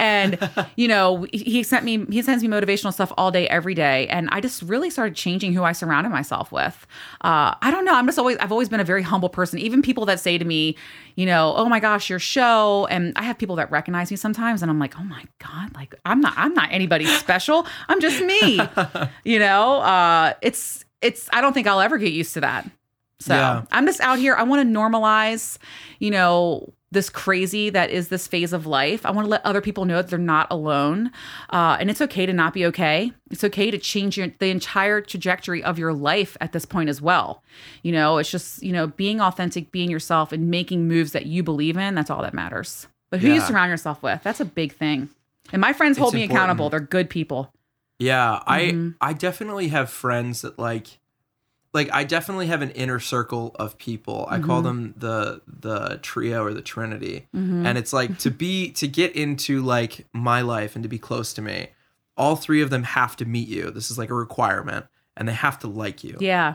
And, you know, he sent me, he sends me motivational stuff all day, every day. And I just really started changing who I surrounded myself with. Uh, I don't know. I'm just always, I've always been a very humble person. Even people that say to me, you know, oh my gosh, your show. And I have people that recognize me sometimes and I'm like, oh my God, like I'm not, I'm not anybody special. I'm just me, you know, uh, it's, it's, I don't think I'll ever get used to that. So yeah. I'm just out here. I want to normalize, you know, this crazy that is this phase of life. I want to let other people know that they're not alone. Uh, and it's okay to not be okay. It's okay to change your, the entire trajectory of your life at this point as well. You know, it's just, you know, being authentic, being yourself and making moves that you believe in. That's all that matters. But who yeah. you surround yourself with, that's a big thing. And my friends hold it's me important. accountable. They're good people. Yeah. Mm-hmm. I, I definitely have friends that like, like I definitely have an inner circle of people. I mm-hmm. call them the, the trio or the Trinity. Mm-hmm. And it's like to be, to get into like my life and to be close to me, all three of them have to meet you. This is like a requirement and they have to like you. Yeah.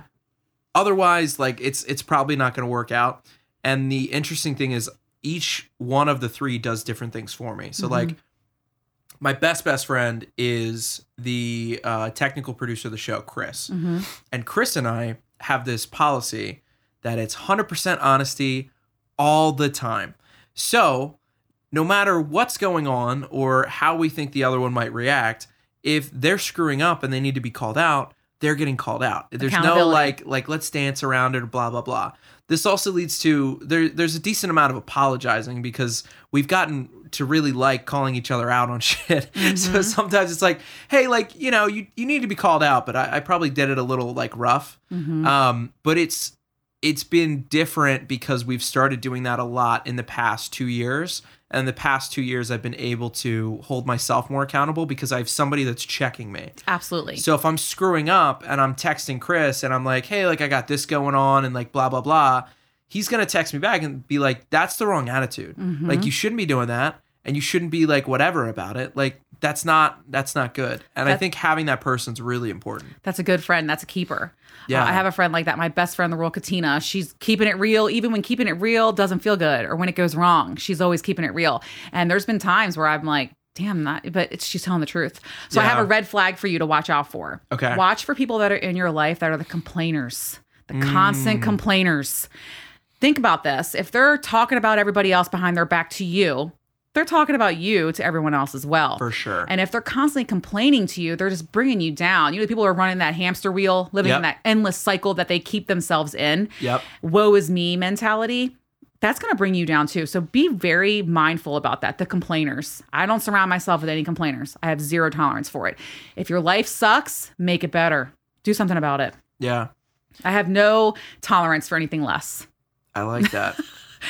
Otherwise, like it's, it's probably not going to work out. And the interesting thing is, each one of the three does different things for me. So mm-hmm. like my best, best friend is the uh, technical producer of the show, Chris. Mm-hmm. And Chris and I have this policy that it's one hundred percent honesty all the time. So no matter what's going on or how we think the other one might react, if they're screwing up and they need to be called out, they're getting called out. There's no like, like let's dance around it or blah, blah, blah. This also leads to, there, there's a decent amount of apologizing because we've gotten to really like calling each other out on shit. Mm-hmm. So sometimes it's like, hey, like, you know, you, you need to be called out, but I, I probably did it a little like rough. Mm-hmm. Um, but it's, it's been different because we've started doing that a lot in the past two years. And the past two years, I've been able to hold myself more accountable because I have somebody that's checking me. Absolutely. So if I'm screwing up and I'm texting Chris and I'm like, hey, like I got this going on and like blah, blah, blah, he's going to text me back and be like, that's the wrong attitude. Mm-hmm. Like you shouldn't be doing that and you shouldn't be like whatever about it. Like that's not, that's not good. And that's, I think having that person's really important. That's a good friend. That's a keeper. Yeah. Uh, I have a friend like that. My best friend in the world, Katina, she's keeping it real. Even when keeping it real doesn't feel good or when it goes wrong, she's always keeping it real. And there's been times where I'm like, damn, not, but it's, she's telling the truth. So yeah. I have a red flag for you to watch out for. Okay. Watch for people that are in your life that are the complainers, the mm. constant complainers. Think about this. If they're talking about everybody else behind their back to you, they're talking about you to everyone else as well. For sure. And if they're constantly complaining to you, they're just bringing you down. You know, people are running that hamster wheel, living yep. in that endless cycle that they keep themselves in. Yep. Woe is me mentality. That's going to bring you down too. So be very mindful about that. The complainers. I don't surround myself with any complainers. I have zero tolerance for it. If your life sucks, make it better. Do something about it. Yeah. I have no tolerance for anything less. I like that.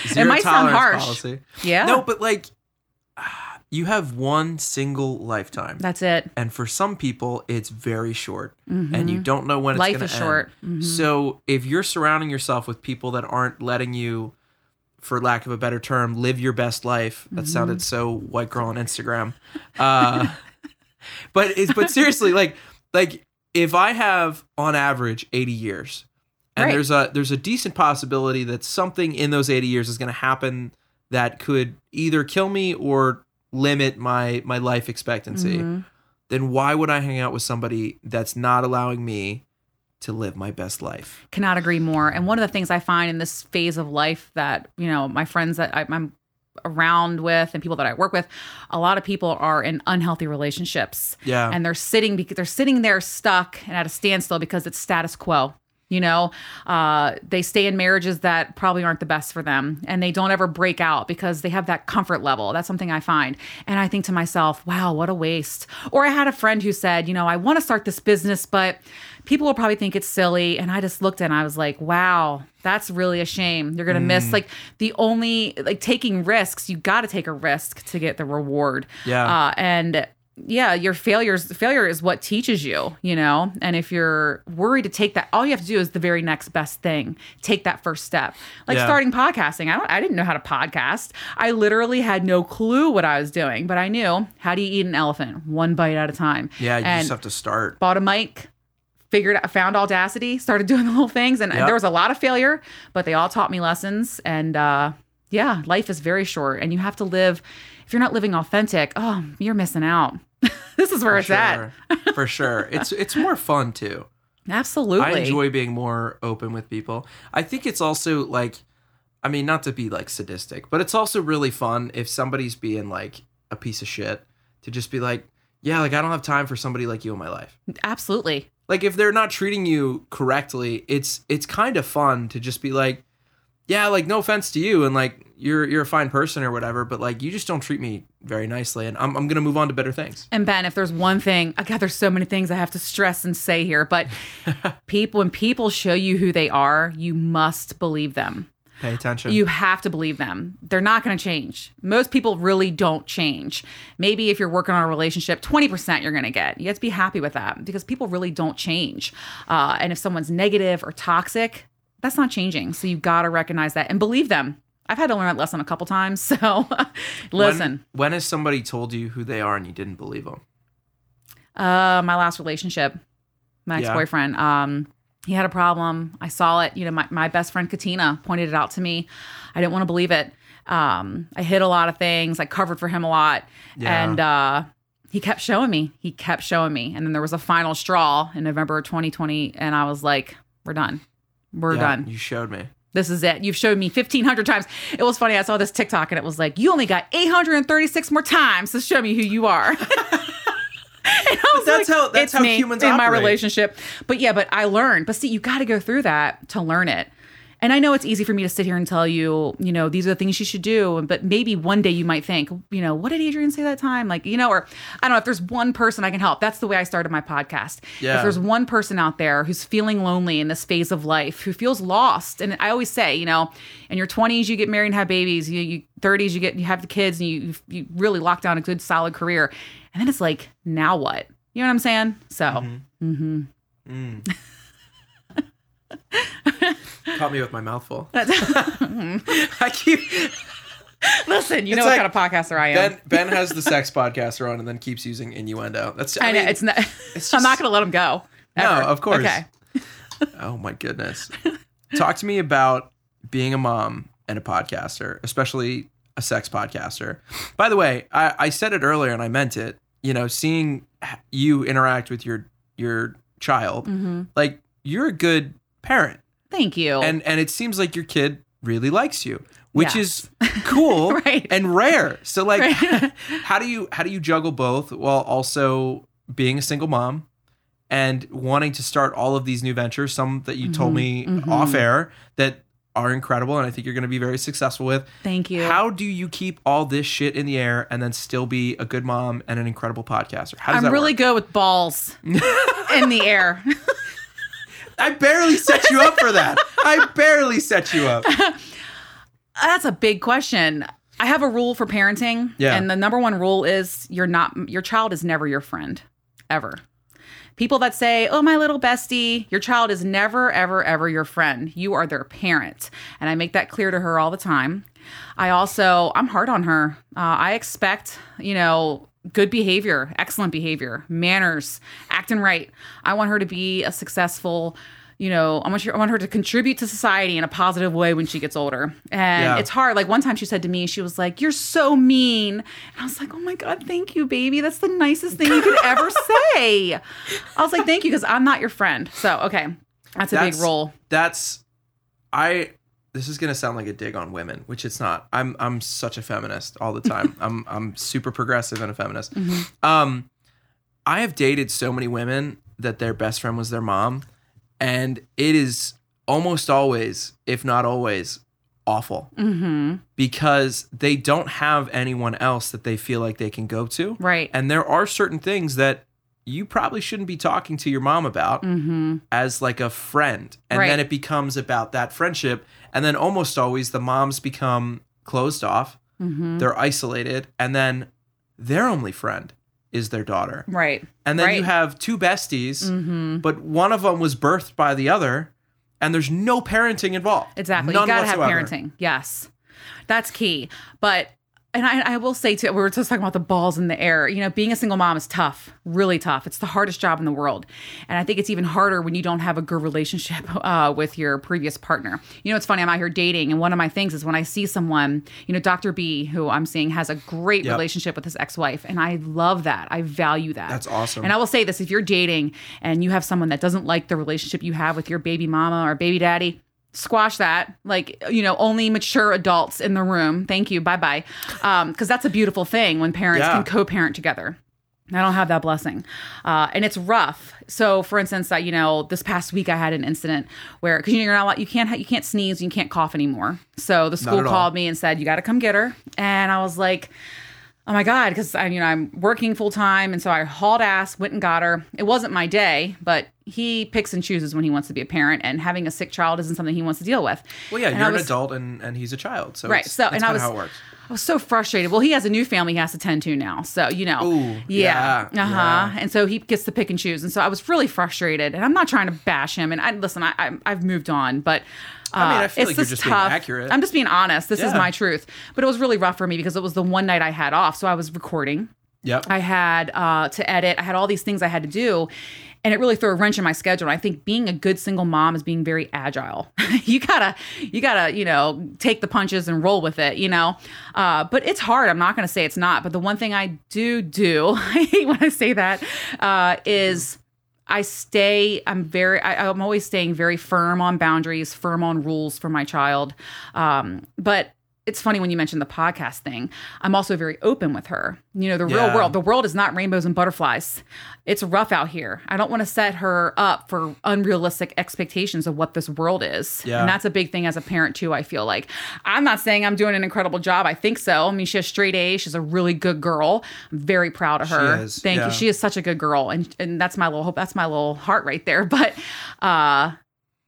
Zero it might tolerance sound harsh. Policy. Yeah. No, but like, you have one single lifetime. That's it. And for some people, it's very short. Mm-hmm. And you don't know when it's going to end. Life is short. Mm-hmm. So if you're surrounding yourself with people that aren't letting you, for lack of a better term, live your best life. That mm-hmm. sounded so white girl on Instagram. Uh, but it's, but seriously, like like if I have, on average, eighty years, and right. there's a there's a decent possibility that something in those eighty years is going to happen that could either kill me or limit my my life expectancy, mm-hmm. then why would I hang out with somebody that's not allowing me to live my best life? Cannot agree more. And one of the things I find in this phase of life that, you know, my friends that I, I'm around with and people that I work with, a lot of people are in unhealthy relationships. Yeah. And they're sitting, they're sitting there stuck and at a standstill because it's status quo. You know, uh, they stay in marriages that probably aren't the best for them, and they don't ever break out because they have that comfort level. That's something I find. And I think to myself, wow, what a waste. Or I had a friend who said, you know, I want to start this business, but people will probably think it's silly. And I just looked and I was like, wow, that's really a shame. You're going to mm. miss like the only like taking risks. You got to take a risk to get the reward. Yeah. Uh, and yeah, your failures, failure is what teaches you, you know, and if you're worried to take that, all you have to do is the very next best thing. Take that first step. Like yeah. starting podcasting. I don't, I didn't know how to podcast. I literally had no clue what I was doing, but I knew how do you eat an elephant? One bite at a time. Yeah. You and just have to start. Bought a mic, figured out, found Audacity, started doing the little things. And yep. there was a lot of failure, but they all taught me lessons. And, uh, yeah, life is very short and you have to live. If you're not living authentic, oh, you're missing out. This is where For it's sure. at. For sure. It's it's more fun too. Absolutely. I enjoy being more open with people. I think it's also like, I mean, not to be like sadistic, but it's also really fun if somebody's being like a piece of shit to just be like, yeah, like I don't have time for somebody like you in my life. Absolutely. Like if they're not treating you correctly, it's it's kind of fun to just be like, yeah, like no offense to you and like you're you're a fine person or whatever, but like you just don't treat me very nicely and I'm I'm going to move on to better things. And Ben, if there's one thing, oh God, there's so many things I have to stress and say here, but people, when people show you who they are, you must believe them. Pay attention. You have to believe them. They're not going to change. Most people really don't change. Maybe if you're working on a relationship, twenty percent you're going to get. You have to be happy with that because people really don't change. Uh, and if someone's negative or toxic, that's not changing. So you've got to recognize that and believe them. I've had to learn that lesson a couple times. So listen. When, when has somebody told you who they are and you didn't believe them? Uh, my last relationship, my yeah. ex-boyfriend. Um, he had a problem. I saw it. You know, my, my best friend Katina pointed it out to me. I didn't want to believe it. Um, I hid a lot of things. I covered for him a lot. Yeah. And uh, he kept showing me. He kept showing me. And then there was a final straw in November twenty twenty. And I was like, we're done. We're yeah, done. You showed me. This is it. You've showed me fifteen hundred times. It was funny. I saw this TikTok and it was like, you only got eight hundred thirty-six more times to show me who you are. And I was that's like, how, that's how humans operate. In my relationship. But yeah, but I learned. But see, you got to go through that to learn it. And I know it's easy for me to sit here and tell you, you know, these are the things you should do. But maybe one day you might think, you know, what did Adrienne say that time? Like, you know, or I don't know if there's one person I can help. That's the way I started my podcast. Yeah. If there's one person out there who's feeling lonely in this phase of life, who feels lost. And I always say, you know, in your twenties, you get married and have babies. You, you thirties, you get you have the kids and you you really lock down a good, solid career. And then it's like, now what? You know what I'm saying? So. Mm-hmm. mm-hmm. Mm. Caught me with my mouth full. I keep listen. You it's know like what kind of podcaster I am. Ben, Ben has the sex podcaster on, and then keeps using innuendo. That's I, I mean, know it's not. It's just, I'm not going to let him go. Ever. No, of course. Okay. Oh my goodness. Talk to me about being a mom and a podcaster, especially a sex podcaster. By the way, I, I said it earlier, and I meant it. You know, seeing you interact with your your child, mm-hmm. like you're a good parent. Thank you. And and it seems like your kid really likes you, which yes. is cool right. and rare. So like right. how do you how do you juggle both while also being a single mom and wanting to start all of these new ventures, some that you mm-hmm. told me mm-hmm. off air that are incredible and I think you're going to be very successful with. Thank you. How do you keep all this shit in the air and then still be a good mom and an incredible podcaster? How does I'm that really work? Good with balls in the air. I barely set you up for that. I barely set you up. That's a big question. I have a rule for parenting. Yeah. And the number one rule is you're not, your child is never your friend, ever. People that say, oh, my little bestie, your child is never, ever, ever your friend. You are their parent. And I make that clear to her all the time. I also, I'm hard on her. Uh, I expect, you know, good behavior, excellent behavior, manners, acting right. I want her to be a successful, you know, I want her, I want her to contribute to society in a positive way when she gets older. And yeah. it's hard. Like one time she said to me, she was like, you're so mean. And I was like, oh my God, thank you, baby. That's the nicest thing you could ever say. I was like, thank you, because I'm not your friend. So, okay, that's a that's, big role. That's, I... This is gonna sound like a dig on women, which it's not. I'm I'm such a feminist all the time. I'm I'm super progressive and a feminist. Mm-hmm. Um, I have dated so many women that their best friend was their mom, And it is almost always, if not always, awful. Mm-hmm. Because they don't have anyone else that they feel like they can go to. Right. And there are certain things that you probably shouldn't be talking to your mom about mm-hmm. as like a friend. And right. then it becomes about that friendship. And then almost always the moms become closed off. Mm-hmm. They're isolated. And then their only friend is their daughter. Right. And then right. you have two besties, mm-hmm. but one of them was birthed by the other. And there's no parenting involved. Exactly. None you got to have parenting. Yes. That's key. But... And I, I will say, too, we were just talking about the balls in the air. You know, being a single mom is tough, really tough. It's the hardest job in the world. And I think it's even harder when you don't have a good relationship uh, with your previous partner. You know, it's funny. I'm out here dating. And one of my things is when I see someone, you know, Doctor B, who I'm seeing, has a great yep. relationship with his ex-wife. And I love that. I value that. That's awesome. And I will say this. If you're dating and you have someone that doesn't like the relationship you have with your baby mama or baby daddy, squash that. Like, you know, only mature adults in the room. Thank you. Bye-bye. Um, because that's a beautiful thing when parents yeah. can co-parent together. I don't have that blessing. Uh, and it's rough. So, for instance, uh, you know, this past week I had an incident where, because you're not, you can't, you can't sneeze, you can't cough anymore. So the school called me and said, you got to come get her. And I was like... Oh my God, because I, you know, I'm working full time. And so I hauled ass, went and got her. It wasn't my day, but he picks and chooses when he wants to be a parent. And having a sick child isn't something he wants to deal with. Well, yeah, and you're was, an adult and, and he's a child. So right, it's, so, that's kind of how it works. I was so frustrated. Well, he has a new family he has to tend to now. So, you know. Ooh, yeah. yeah. Uh-huh. Yeah. And so he gets to pick and choose. And so I was really frustrated. And I'm not trying to bash him. And I listen, I, I, I've moved on. But uh, I mean, I feel like you're just tough. being accurate. I'm just being honest. This yeah. is my truth. But it was really rough for me because it was the one night I had off. So I was recording. Yep. I had uh, to edit. I had all these things I had to do. And it really threw a wrench in my schedule. And I think being a good single mom is being very agile. you gotta, you gotta, you know, take the punches and roll with it, you know. Uh, but it's hard. I'm not gonna say it's not. But the one thing I do do, I hate when I say that, uh, is I stay. I'm very. I, I'm always staying very firm on boundaries, firm on rules for my child. Um, but. It's funny when you mentioned the podcast thing. I'm also very open with her. You know, the yeah. real world, the world is not rainbows and butterflies. It's rough out here. I don't want to set her up for unrealistic expectations of what this world is. Yeah. And that's a big thing as a parent too, I feel like. I'm not saying I'm doing an incredible job. I think so. I mean, she has straight A. She's a really good girl. I'm very proud of her. She is. Thank yeah. you. She is such a good girl. And and that's my little hope. That's my little heart right there. But, uh,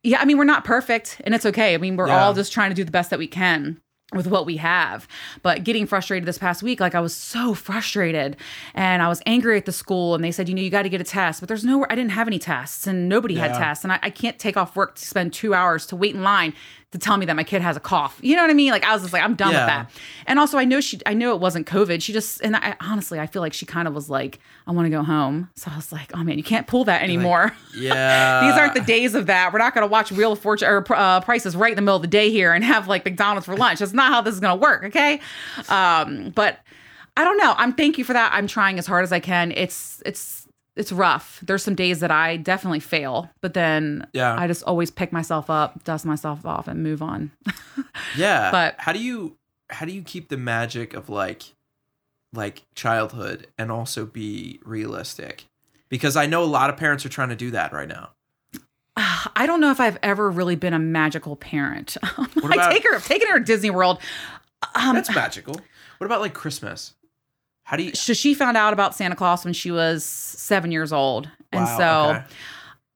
yeah, I mean, we're not perfect and it's okay. I mean, we're yeah. all just trying to do the best that we can with what we have. But getting frustrated this past week, like I was so frustrated and I was angry at the school and they said, you know, you got to get a test, but there's no, I didn't have any tests and nobody yeah. had tests. And I, I can't take off work to spend two hours to wait in line to tell me that my kid has a cough. You know what I mean? Like I was just like, I'm done yeah. with that. And also I know she, I know it wasn't COVID. She just, and I honestly, I feel like she kind of was like, I want to go home. So I was like, oh man, you can't pull that anymore. Like, yeah. These aren't the days of that. We're not going to watch Wheel of Fortune or uh, Price Is Right in the middle of the day here and have like McDonald's for lunch. That's not how this is going to work. Okay. Um, but I don't know. I'm thank you for that. I'm trying as hard as I can. It's, it's, it's rough. There's some days that I definitely fail, but then yeah. I just always pick myself up, dust myself off and move on. yeah. But how do you, how do you keep the magic of like, like childhood and also be realistic? Because I know a lot of parents are trying to do that right now. I don't know if I've ever really been a magical parent. What about, I take her, I've taken her to Disney World. Um, that's magical. What about like Christmas? How do you? So she found out about Santa Claus when she was seven years old, and wow, so okay.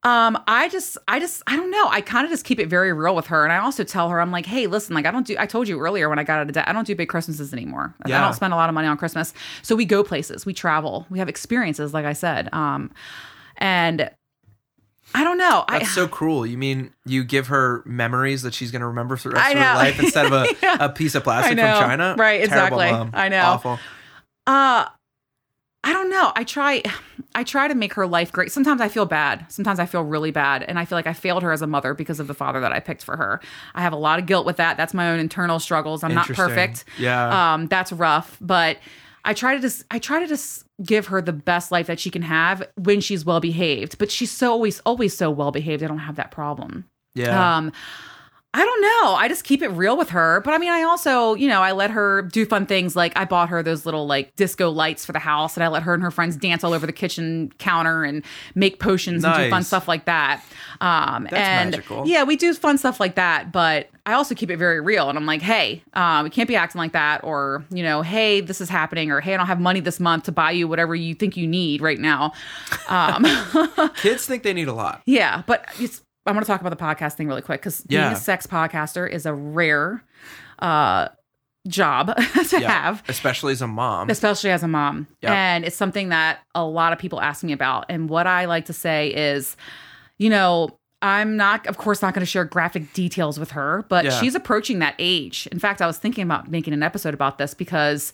um, I just, I just, I don't know. I kind of just keep it very real with her, and I also tell her, I'm like, hey, listen, like I don't do. I told you earlier when I got out of debt, I don't do big Christmases anymore. Yeah. I don't spend a lot of money on Christmas, so we go places, we travel, we have experiences, like I said, um, and I don't know. That's I, so cruel. You mean you give her memories that she's going to remember for the rest of her life instead of a, yeah. a piece of plastic from China? Right? Terrible, exactly. Mom. I know. Awful. Uh, I don't know. I try, I try to make her life great. Sometimes I feel bad. Sometimes I feel really bad. And I feel like I failed her as a mother because of the father that I picked for her. I have a lot of guilt with that. That's my own internal struggles. I'm not perfect. Yeah. Um, that's rough, but I try to just, I try to just give her the best life that she can have when she's well-behaved, but she's so always, always so well-behaved. I don't have that problem. Yeah. Um, I don't know. I just keep it real with her. But I mean, I also, you know, I let her do fun things. Like I bought her those little like disco lights for the house, and I let her and her friends dance all over the kitchen counter and make potions nice. and do fun stuff like that. Um, That's and magical. Yeah, we do fun stuff like that. But I also keep it very real. And I'm like, hey, um, we can't be acting like that. Or, you know, hey, this is happening. Or, hey, I don't have money this month to buy you whatever you think you need right now. Um, Kids think they need a lot. Yeah. But it's, I want to talk about the podcast thing really quick because yeah. being a sex podcaster is a rare uh, job to yeah. have. Especially as a mom. Especially as a mom. Yep. And it's something that a lot of people ask me about. And what I like to say is, you know, I'm not, of course, not going to share graphic details with her, but yeah. she's approaching that age. In fact, I was thinking about making an episode about this because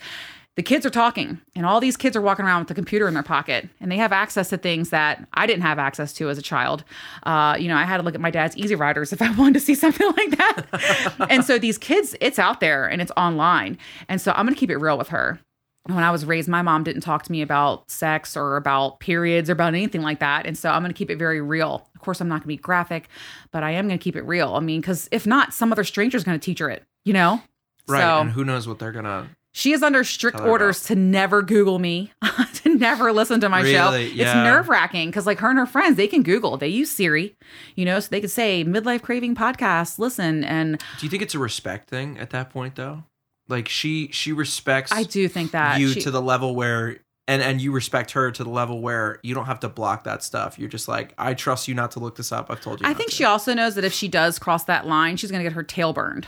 the kids are talking and all these kids are walking around with a computer in their pocket and they have access to things that I didn't have access to as a child. Uh, you know, I had to look at my dad's Easy Riders if I wanted to see something like that. And so these kids, it's out there and it's online. And so I'm going to keep it real with her. When I was raised, my mom didn't talk to me about sex or about periods or about anything like that. And so I'm going to keep it very real. Of course, I'm not going to be graphic, but I am going to keep it real. I mean, because if not, some other stranger is going to teach her it, you know? Right. So, and who knows what they're going to. She is under strict orders about. to never Google me, to never listen to my really? show. Yeah. It's nerve-wracking because like her and her friends, they can Google. They use Siri, you know, so they could say Midlife Craving Podcast, listen. And do you think it's a respect thing at that point, though? Like she she respects I do think that you she, to the level where and, and you respect her to the level where you don't have to block that stuff. You're just like, I trust you not to look this up. I've told you. I not think to. She also knows that if she does cross that line, she's going to get her tail burned.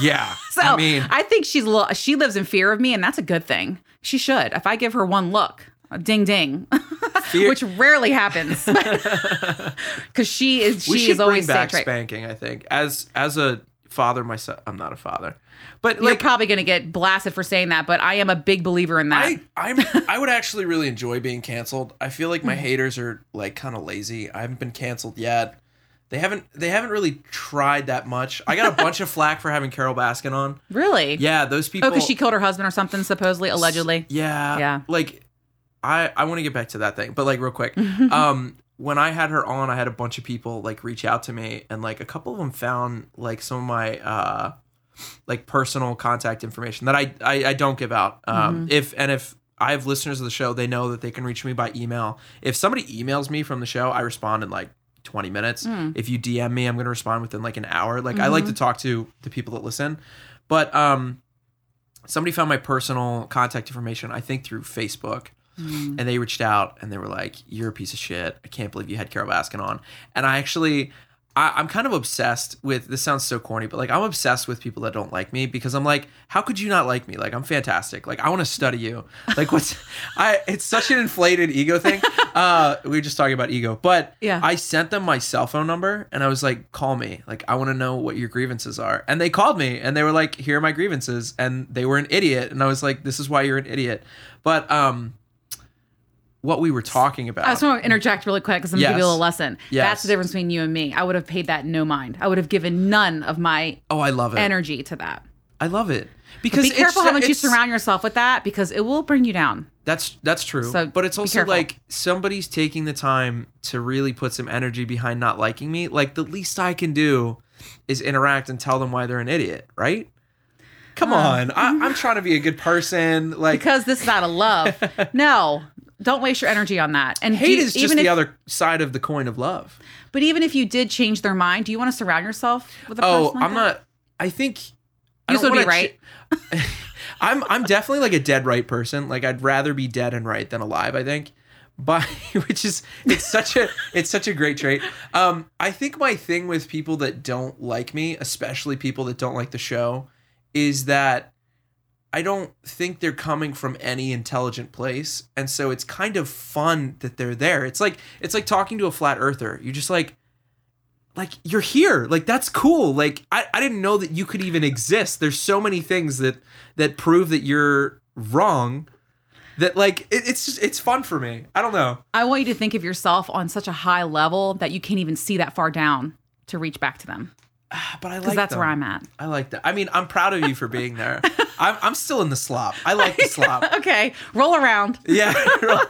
Yeah. So I, mean, I think she's lo- she lives in fear of me, and that's a good thing. She should. If I give her one look, ding ding, which rarely happens because she is she we should is always bring back spanking. I think as as a father myself, I'm not a father. But like, you're probably going to get blasted for saying that, but I am a big believer in that. I I'm, I would actually really enjoy being canceled. I feel like my haters are like kind of lazy. I haven't been canceled yet. They haven't they haven't really tried that much. I got a bunch of flack for having Carole Baskin on. Really? Yeah, those people. Oh, because she killed her husband or something, supposedly, allegedly. Yeah. Yeah. Like, I, I want to get back to that thing, but like real quick. um, when I had her on, I had a bunch of people like reach out to me, and like a couple of them found like some of my uh. like personal contact information that I, I, I don't give out. Um, mm-hmm. If and if I have listeners of the show, they know that they can reach me by email. If somebody emails me from the show, I respond in like twenty minutes. Mm. If you D M me, I'm going to respond within like an hour. Like mm-hmm. I like to talk to the people that listen, but um, somebody found my personal contact information, I think through Facebook. Mm. And they reached out and they were like, you're a piece of shit. I can't believe you had Carole Baskin on. And I actually... I, I'm kind of obsessed with, this sounds so corny, but like I'm obsessed with people that don't like me because I'm like, how could you not like me? Like I'm fantastic. Like I want to study you. Like what's, I, it's such an inflated ego thing. Uh, we were just talking about ego, but yeah. I sent them my cell phone number and I was like, call me. Like I want to know what your grievances are. And they called me and they were like, here are my grievances. And they were an idiot. And I was like, this is why you're an idiot. But, um, what we were talking about. I just want to interject really quick because I'm yes. going to give you a little lesson. Yes. That's the difference between you and me. I would have paid that no mind. I would have given none of my oh, I love it. energy to that. I love it. Because but be careful how much you surround yourself with that because it will bring you down. That's that's true. So but it's also like somebody's taking the time to really put some energy behind not liking me. Like the least I can do is interact and tell them why they're an idiot, right? Come uh, on. I, I'm trying to be a good person. Like because this is out of love. No. Don't waste your energy on that. And hate you, is just the if, other side of the coin of love. But even if you did change their mind, do you want to surround yourself with a oh, person? Oh, like I'm that? not. I think you I don't would be right. Ch- I'm I'm definitely like a dead right person. Like I'd rather be dead and right than alive. I think, but which is it's such a it's such a great trait. Um, I think my thing with people that don't like me, especially people that don't like the show, is that. I don't think they're coming from any intelligent place. And so it's kind of fun that they're there. It's like it's like talking to a flat earther. You're just like, like you're here. Like, that's cool. Like, I, I didn't know that you could even exist. There's so many things that that prove that you're wrong. That like it, it's just, it's fun for me. I don't know. I want you to think of yourself on such a high level that you can't even see that far down to reach back to them. But I like that. Because that's them. Where I'm at. I like that. I mean, I'm proud of you for being there. I'm, I'm still in the slop. I like the slop. Okay. Roll around. Yeah. Roll.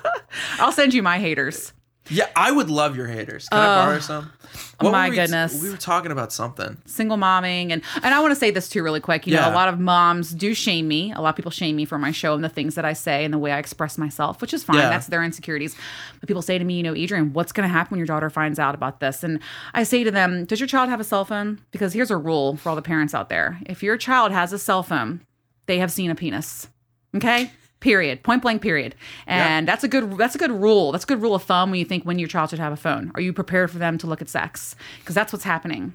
I'll send you my haters. Yeah, I would love your haters. Can uh, I borrow some? What my we goodness. T- we were talking about something. Single momming. And, and I want to say this too really quick. You yeah. know, a lot of moms do shame me. A lot of people shame me for my show and the things that I say and the way I express myself, which is fine. Yeah. That's their insecurities. But people say to me, you know, Adrienne, what's going to happen when your daughter finds out about this? And I say to them, does your child have a cell phone? Because here's a rule for all the parents out there. If your child has a cell phone, they have seen a penis. Okay? Period. Point blank period. And yeah. that's a good that's a good rule. That's a good rule of thumb when you think when your child should have a phone. Are you prepared for them to look at sex? Because that's what's happening.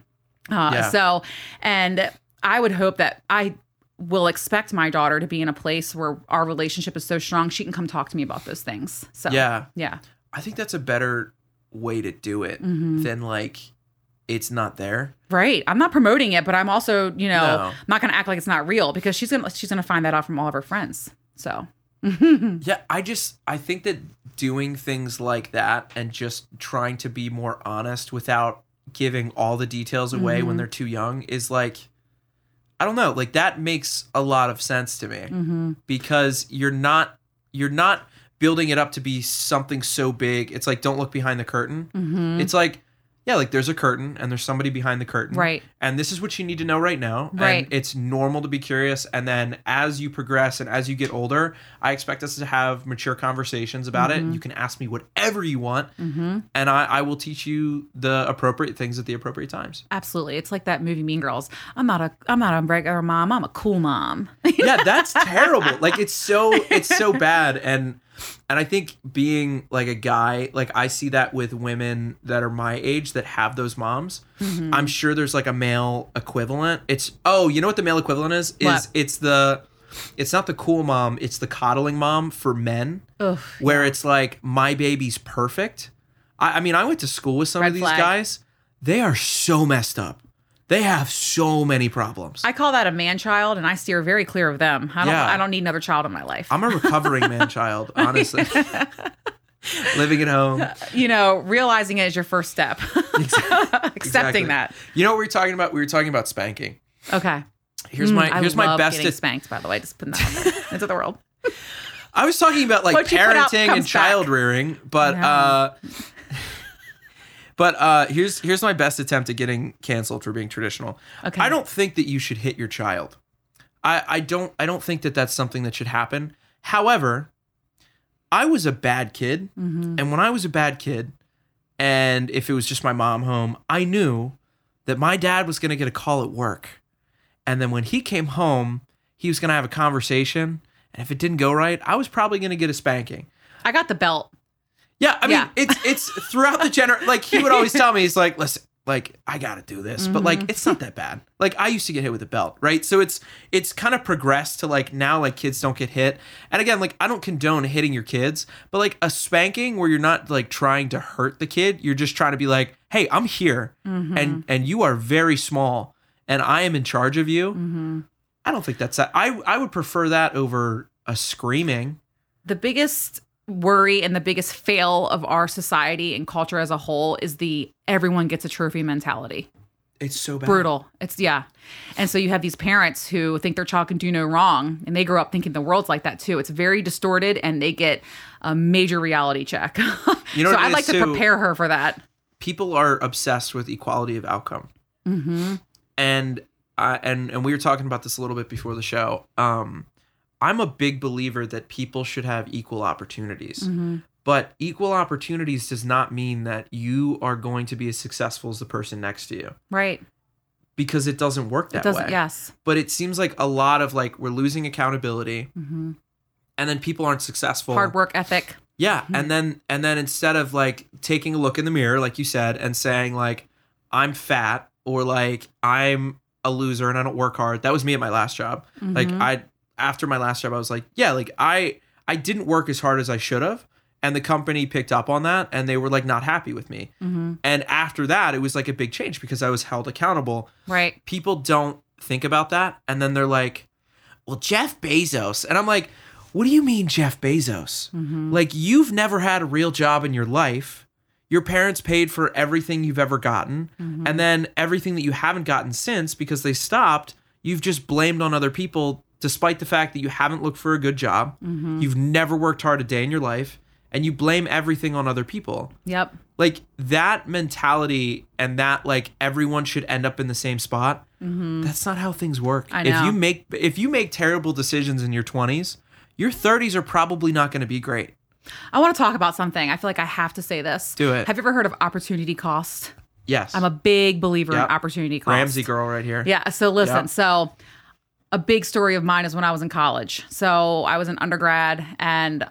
Uh, yeah. So, and I would hope that I will expect my daughter to be in a place where our relationship is so strong, she can come talk to me about those things. So yeah. Yeah. I think that's a better way to do it mm-hmm. than like, it's not there. Right. I'm not promoting it, but I'm also, you know, no. I'm not going to act like it's not real because she's going to she's going to find that out from all of her friends. So, yeah, I just, I think that doing things like that and just trying to be more honest without giving all the details away mm-hmm. when they're too young is like, I don't know, like that makes a lot of sense to me mm-hmm. because you're not, you're not building it up to be something so big. It's like, don't look behind the curtain. Mm-hmm. It's like, yeah, like there's a curtain and there's somebody behind the curtain. Right. And this is what you need to know right now. Right. And it's normal to be curious. And then as you progress and as you get older, I expect us to have mature conversations about mm-hmm. it. You can ask me whatever you want. Mm-hmm. And I, I will teach you the appropriate things at the appropriate times. Absolutely. It's like that movie Mean Girls. I'm not a I'm not a regular mom. I'm a cool mom. Yeah, that's terrible. Like it's so it's so bad. And And I think being like a guy, like I see that with women that are my age that have those moms. Mm-hmm. I'm sure there's like a male equivalent. It's, oh, you know what the male equivalent is? Is what? It's the, it's not the cool mom. It's the coddling mom for men. Ugh, where yeah. it's like, my baby's perfect. I, I mean, I went to school with some Red of these flag. guys. They are so messed up. They have so many problems. I call that a man child, and I steer very clear of them. I don't. Yeah. I don't need another child in my life. I'm a recovering man child, honestly. Living at home, you know, realizing it is your first step. Exactly. Accepting exactly. that. You know what we were talking about? We were talking about spanking. Okay. Here's mm, my here's I love my best getting ad- spanked. By the way, just putting that on there. Into the world. I was talking about like what parenting and back. child rearing, but. No. uh But uh, here's here's my best attempt at getting canceled for being traditional. Okay. I don't think that you should hit your child. I, I don't I don't think that that's something that should happen. However, I was a bad kid, mm-hmm. and when I was a bad kid, and if it was just my mom home, I knew that my dad was going to get a call at work, and then when he came home, he was going to have a conversation, and if it didn't go right, I was probably going to get a spanking. I got the belt. Yeah, I mean, yeah. it's it's throughout the gener- like he would always tell me, he's like, listen, like, I got to do this, mm-hmm. but like, it's not that bad. Like I used to get hit with a belt, right? So it's, it's kind of progressed to like now, like kids don't get hit. And again, like I don't condone hitting your kids, but like a spanking where you're not like trying to hurt the kid. You're just trying to be like, hey, I'm here mm-hmm. and, and you are very small and I am in charge of you. Mm-hmm. I don't think that's that. I, I would prefer that over a screaming. The biggest worry and the biggest fail of our society and culture as a whole is the everyone gets a trophy mentality. It's so bad. Brutal. It's yeah. And so you have these parents who think their child can do no wrong and they grow up thinking the world's like that too. It's very distorted and they get a major reality check. You know, so I'd like to prepare her for that. People are obsessed with equality of outcome. Mm-hmm. And uh, and and we were talking about this a little bit before the show. Um I'm a big believer that people should have equal opportunities, mm-hmm. but equal opportunities does not mean that you are going to be as successful as the person next to you. Right. Because it doesn't work that it doesn't, way. Yes. But it seems like a lot of like, we're losing accountability mm-hmm. and then people aren't successful. Hard work ethic. Yeah. Mm-hmm. And then, and then instead of like taking a look in the mirror, like you said, and saying like, I'm fat or like, I'm a loser and I don't work hard. That was me at my last job. Mm-hmm. Like I, After my last job, I was like, yeah, like I I didn't work as hard as I should have. And the company picked up on that and they were like not happy with me. Mm-hmm. And after that, it was like a big change because I was held accountable. Right. People don't think about that. And then they're like, well, Jeff Bezos. And I'm like, what do you mean, Jeff Bezos? Mm-hmm. Like you've never had a real job in your life. Your parents paid for everything you've ever gotten. Mm-hmm. And then everything that you haven't gotten since because they stopped, you've just blamed on other people. Despite the fact that you haven't looked for a good job, mm-hmm. you've never worked hard a day in your life, and you blame everything on other people. Yep. Like that mentality and that like everyone should end up in the same spot. Mm-hmm. That's not how things work. I know. If you make if you make terrible decisions in your twenties, your thirties are probably not going to be great. I want to talk about something. I feel like I have to say this. Do it. Have you ever heard of opportunity cost? Yes. I'm a big believer yep. in opportunity cost. Ramsey girl right here. Yeah. So listen, yep. so a big story of mine is when I was in college. So I was an undergrad and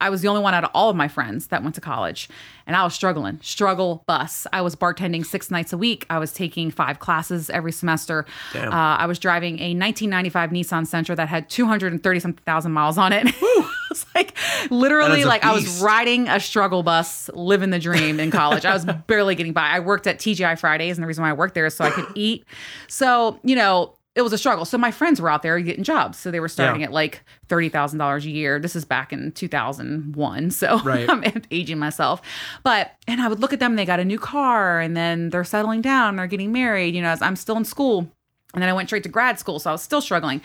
I was the only one out of all of my friends that went to college, and I was struggling. Struggle bus. I was bartending six nights a week. I was taking five classes every semester. Damn. Uh, I was driving a nineteen ninety-five Nissan Sentra that had two hundred thirty-something thousand miles on it. Woo! I was like, literally, like beast. I was riding a struggle bus, living the dream in college. I was barely getting by. I worked at T G I Fridays, and the reason why I worked there is so I could eat. So, you know, it was a struggle. So my friends were out there getting jobs. So they were starting yeah. at like thirty thousand dollars a year. This is back in two thousand one. So right. I'm aging myself. But, and I would look at them, and they got a new car, and then they're settling down, they're getting married, you know, as I'm still in school. And then I went straight to grad school. So I was still struggling.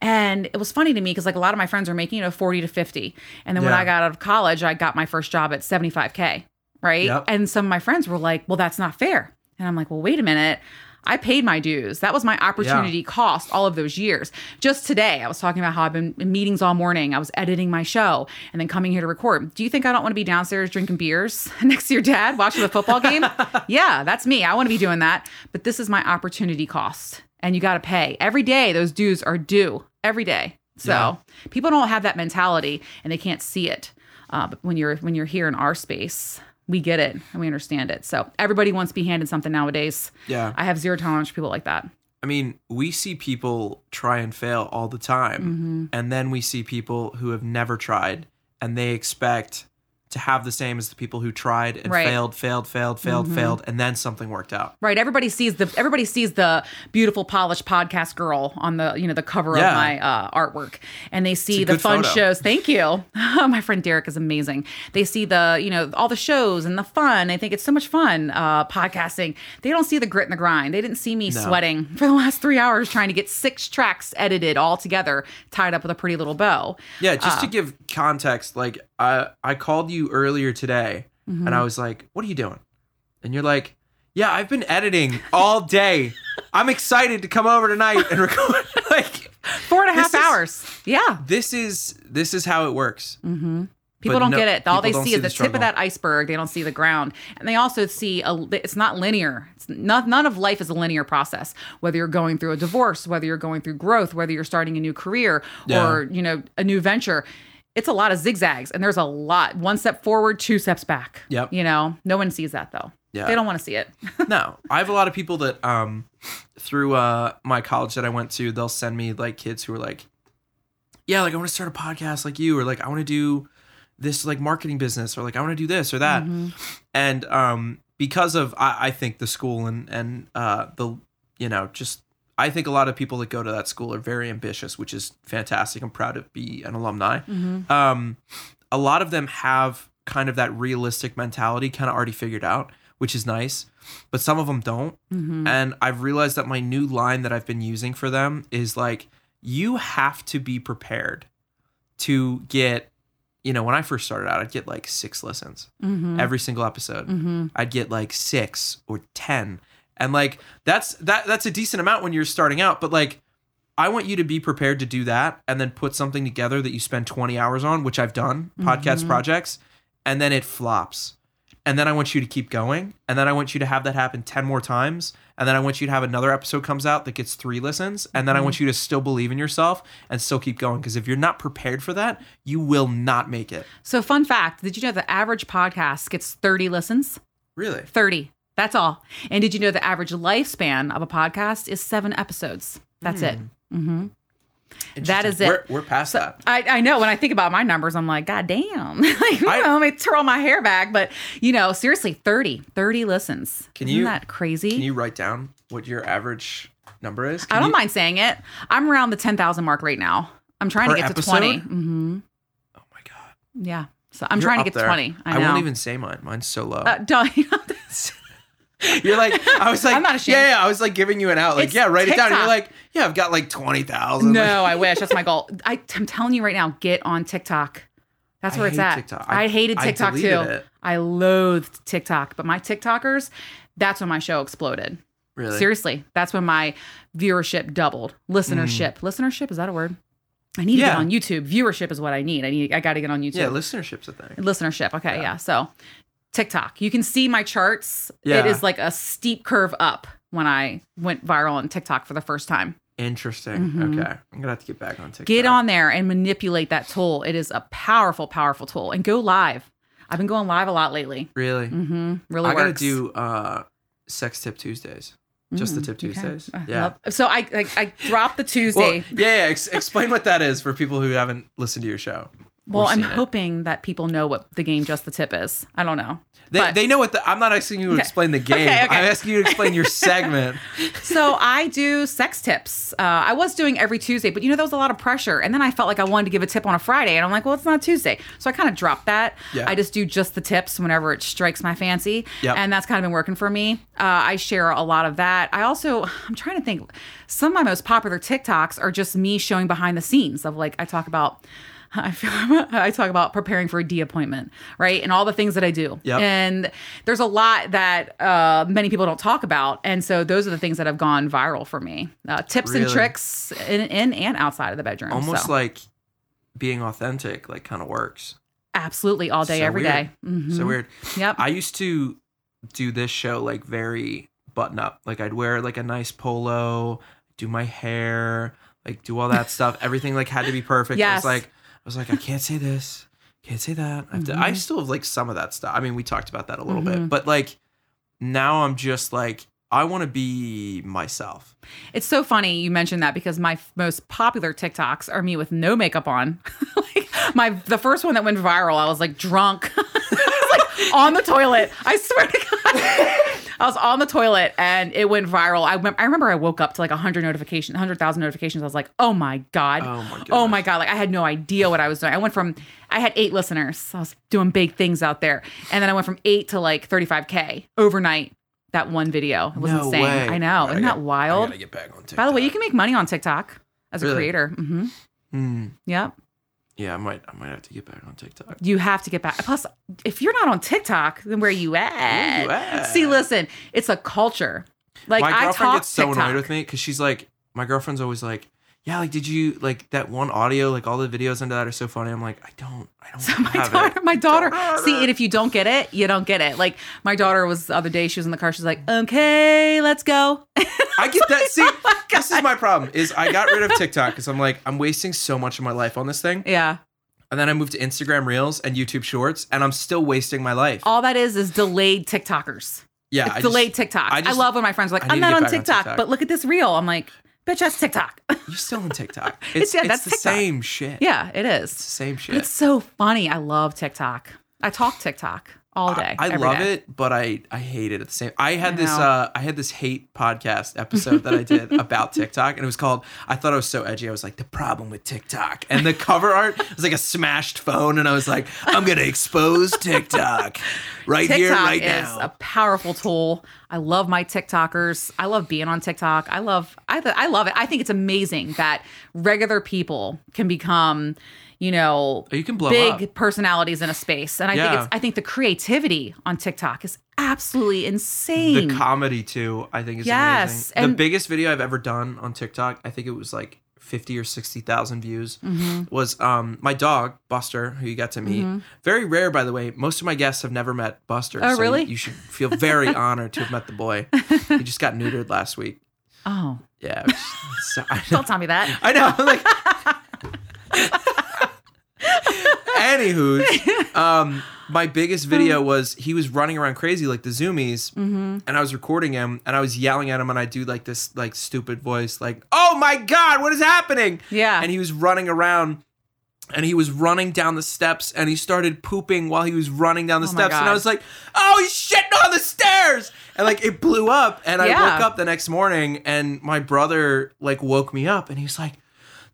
And it was funny to me because like a lot of my friends were making, you know, forty to fifty. And then yeah. when I got out of college, I got my first job at seventy-five K. Right. Yep. And some of my friends were like, well, that's not fair. And I'm like, well, wait a minute. I paid my dues. That was my opportunity yeah. cost all of those years. Just today, I was talking about how I've been in meetings all morning. I was editing my show and then coming here to record. Do you think I don't want to be downstairs drinking beers next to your dad watching the football game? Yeah, that's me. I want to be doing that. But this is my opportunity cost. And you got to pay. Every day, those dues are due. Every day. So yeah. people don't have that mentality and they can't see it. Uh, but when you're when you're here in our space, we get it and we understand it. So everybody wants to be handed something nowadays. Yeah. I have zero tolerance for people like that. I mean, we see people try and fail all the time. Mm-hmm. And then we see people who have never tried and they expect to have the same as the people who tried and right. failed, failed, failed, failed, mm-hmm. failed, and then something worked out. Right. Everybody sees the everybody sees the beautiful, polished podcast girl on the you know the cover yeah. of my uh, artwork, and they see the fun photo. shows. Thank you, my friend Derek is amazing. They see the you know all the shows and the fun. They think it's so much fun uh, podcasting. They don't see the grit and the grind. They didn't see me no. sweating for the last three hours trying to get six tracks edited all together, tied up with a pretty little bow. Yeah, just uh, to give context, like I I called you earlier today mm-hmm. and I was like, what are you doing? And you're like, yeah, I've been editing all day. I'm excited to come over tonight and record like four and a half hours. Is, yeah. This is this is how it works. Mm-hmm. People but don't no, get it. All they see is the, the tip of that iceberg. They don't see the ground. And they also see a, it's not linear. It's not, none of life is a linear process. Whether you're going through a divorce, whether you're going through growth, whether you're starting a new career yeah. or, you know, a new venture. It's a lot of zigzags, and there's a lot. One step forward, two steps back. Yep. You know, no one sees that, though. Yeah. They don't want to see it. No. I have a lot of people that um, through uh, my college that I went to, they'll send me, like, kids who are like, yeah, like, I want to start a podcast like you, or, like, I want to do this, like, marketing business, or, like, I want to do this or that. Mm-hmm. And um, because of, I, I think, the school and, and uh, the, you know, just I think a lot of people that go to that school are very ambitious, which is fantastic. I'm proud to be an alumni. Mm-hmm. Um, a lot of them have kind of that realistic mentality kind of already figured out, which is nice, but some of them don't. Mm-hmm. And I've realized that my new line that I've been using for them is like, you have to be prepared to get, you know, when I first started out, I'd get like six listens mm-hmm. every single episode. Mm-hmm. I'd get like six or ten. And like, that's that that's a decent amount when you're starting out. But like, I want you to be prepared to do that and then put something together that you spend twenty hours on, which I've done, podcast mm-hmm. projects, and then it flops. And then I want you to keep going. And then I want you to have that happen ten more times. And then I want you to have another episode comes out that gets three listens. And then mm-hmm. I want you to still believe in yourself and still keep going. Because if you're not prepared for that, you will not make it. So fun fact, did you know the average podcast gets thirty listens? Really? thirty. That's all. And did you know the average lifespan of a podcast is seven episodes? That's mm. it. Mm-hmm. That is it. We're, we're past so, that. I, I know. When I think about my numbers, I'm like, God damn. Like, I, you know, let me twirl my hair back. But, you know, seriously, thirty listens. Can Isn't you, that crazy? Can you write down what your average number is? Can I don't you, mind saying it. I'm around the ten thousand mark right now. I'm trying to get episode? to twenty. Mm-hmm. Oh, my God. Yeah. So I'm You're trying to get there. to twenty. I, I won't even say mine. Mine's so low. Uh, don't. You know, You're like, I was like, I'm not ashamed. Yeah, yeah, I was like giving you an out. Like, it's yeah, write TikTok. it down. You're like, yeah, I've got like twenty thousand. No, like, I wish. That's my goal. I, I'm telling you right now, get on TikTok. That's where I it's at. TikTok. I, I hated TikTok I too. It. I loathed TikTok, but my TikTokers, that's when my show exploded. Really? Seriously. That's when my viewership doubled. Listenership. Mm. Listenership, is that a word? I need yeah. to get on YouTube. Viewership is what I need. I need. I got to get on YouTube. Yeah, listenership's a thing. Listenership. Okay, yeah. yeah. So TikTok. You can see my charts. Yeah. It is like a steep curve up when I went viral on TikTok for the first time. Interesting. Mm-hmm. Okay. I'm going to have to get back on TikTok. Get on there and manipulate that tool. It is a powerful, powerful tool. And go live. I've been going live a lot lately. Really? Mm-hmm. Really I works. I got to do uh, Sex Tip Tuesdays. Just the Tip Tuesdays. Okay. Yeah. So I I, I dropped the Tuesday. Well, yeah. yeah. Ex- explain what that is for people who haven't listened to your show. Well, I'm hoping it. that people know what the game Just the Tip is. I don't know. They but, they know what the... I'm not asking you to okay. explain the game. Okay, okay. I'm asking you to explain your segment. So I do sex tips. Uh, I was doing every Tuesday, but you know, there was a lot of pressure. And then I felt like I wanted to give a tip on a Friday. And I'm like, well, it's not Tuesday. So I kind of dropped that. Yeah. I just do Just the Tips whenever it strikes my fancy. Yep. And that's kind of been working for me. Uh, I share a lot of that. I also... I'm trying to think. Some of my most popular TikToks are just me showing behind the scenes of like, I talk about... I feel I talk about preparing for a D appointment, right? And all the things that I do. Yep. And there's a lot that uh, many people don't talk about. And so those are the things that have gone viral for me. Uh, tips really? and tricks in, in and outside of the bedroom. Almost so. Like being authentic, like kind of works. Absolutely. All day, so every weird. day. Mm-hmm. So weird. Yep. I used to do this show like very button up. Like I'd wear like a nice polo, do my hair, like do all that stuff. Everything like had to be perfect. Yes. It was like... I was like, I can't say this, can't say that. I've mm-hmm. I still have like some of that stuff. I mean, we talked about that a little mm-hmm. bit, but like now I'm just like, I want to be myself. It's so funny you mentioned that because my f- most popular TikToks are me with no makeup on. Like my the first one that went viral, I was like drunk, I was, like on the toilet. I swear to God. I was on the toilet and it went viral. I, I remember I woke up to like one hundred notifications, one hundred thousand notifications. I was like, oh my God. Oh my, oh my God. Like I had no idea what I was doing. I went from, I had eight listeners. I was doing big things out there. And then I went from eight to like thirty-five K overnight. That one video. It was no insane. Way. I know. Isn't I gotta, that wild? I gotta get back on TikTok. By the way, you can make money on TikTok as really? a creator. Mm-hmm. Mm. Yep. Yeah, I might I might have to get back on TikTok. You have to get back. Plus, if you're not on TikTok, then where are you at? Where you at? See, listen, it's a culture. Like, my girlfriend I talk gets so TikTok. annoyed with me because she's like, my girlfriend's always like, yeah, like, did you, like, that one audio, like, all the videos under that are so funny. I'm like, I don't, I don't so my have daughter, it. My daughter, daughter, see, and if you don't get it, you don't get it. Like, my daughter was, the other day, she was in the car, she's like, okay, let's go. I get that, see, oh this is my problem, is I got rid of TikTok, because I'm like, I'm wasting so much of my life on this thing. Yeah. And then I moved to Instagram Reels and YouTube Shorts, and I'm still wasting my life. All that is is delayed TikTokers. Yeah. It's I delayed just, TikTok. I, just, I love when my friends are like, I'm not on TikTok, on TikTok, but look at this reel. I'm like... Bitch, that's TikTok. You're still on TikTok. It's, it's, yeah, it's that's the TikTok. same shit. Yeah, it is. It's the same shit. But it's so funny. I love TikTok. I talk TikTok all day. I, I love day. it, but I, I hate it at the same. I had I this uh, I had this hate podcast episode that I did about TikTok, and it was called. I thought I was so edgy. I was like, the problem with TikTok, and the cover art was like a smashed phone, and I was like, I'm gonna expose TikTok right TikTok here, right now. It's a powerful tool. I love my TikTokers. I love being on TikTok. I love I th- I love it. I think it's amazing that regular people can become, you know, you can blow big up. personalities in a space. And I yeah. think it's, I think the creativity on TikTok is absolutely insane. The comedy too, I think is yes. amazing. And the biggest video I've ever done on TikTok, I think it was like fifty or sixty thousand views, mm-hmm. was um, my dog, Buster, who you got to meet. Mm-hmm. Very rare, by the way. Most of my guests have never met Buster. Oh, so really? You, you should feel very honored to have met the boy. He just got neutered last week. Oh. Yeah. Which, so, don't tell me that. I know. Like, anywho, um, my biggest video was he was running around crazy like the zoomies, mm-hmm. and I was recording him and I was yelling at him and I do like this like stupid voice like, oh my God, what is happening? Yeah. And he was running around and he was running down the steps and he started pooping while he was running down the oh steps and I was like, oh, he's shitting on the stairs. And like it blew up and yeah. I woke up the next morning and my brother like woke me up and he's like,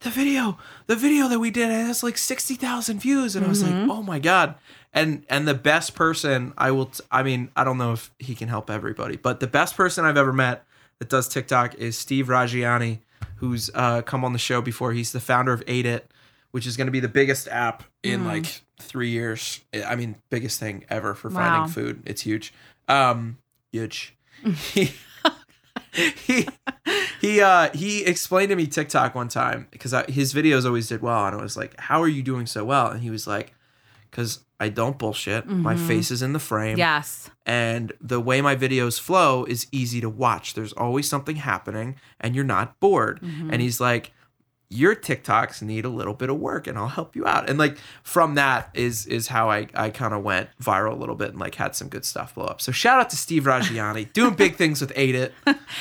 the video, the video that we did has like sixty thousand views. And mm-hmm. I was like, oh my God. And and the best person I will, t- I mean, I don't know if he can help everybody, but the best person I've ever met that does TikTok is Steve Raggiani, who's uh, come on the show before. He's the founder of eight it, which is going to be the biggest app in mm. like three years. I mean, biggest thing ever for wow. finding food. It's huge. Um, huge. he he he, uh, he explained to me TikTok one time because his videos always did well. And I was like, how are you doing so well? And he was like, because I don't bullshit. Mm-hmm. My face is in the frame. Yes. And the way my videos flow is easy to watch. There's always something happening and you're not bored. Mm-hmm. And he's like, your TikToks need a little bit of work and I'll help you out. And like from that is is how I, I kind of went viral a little bit and like had some good stuff blow up. So shout out to Steve Raggiani doing big things with Ate It.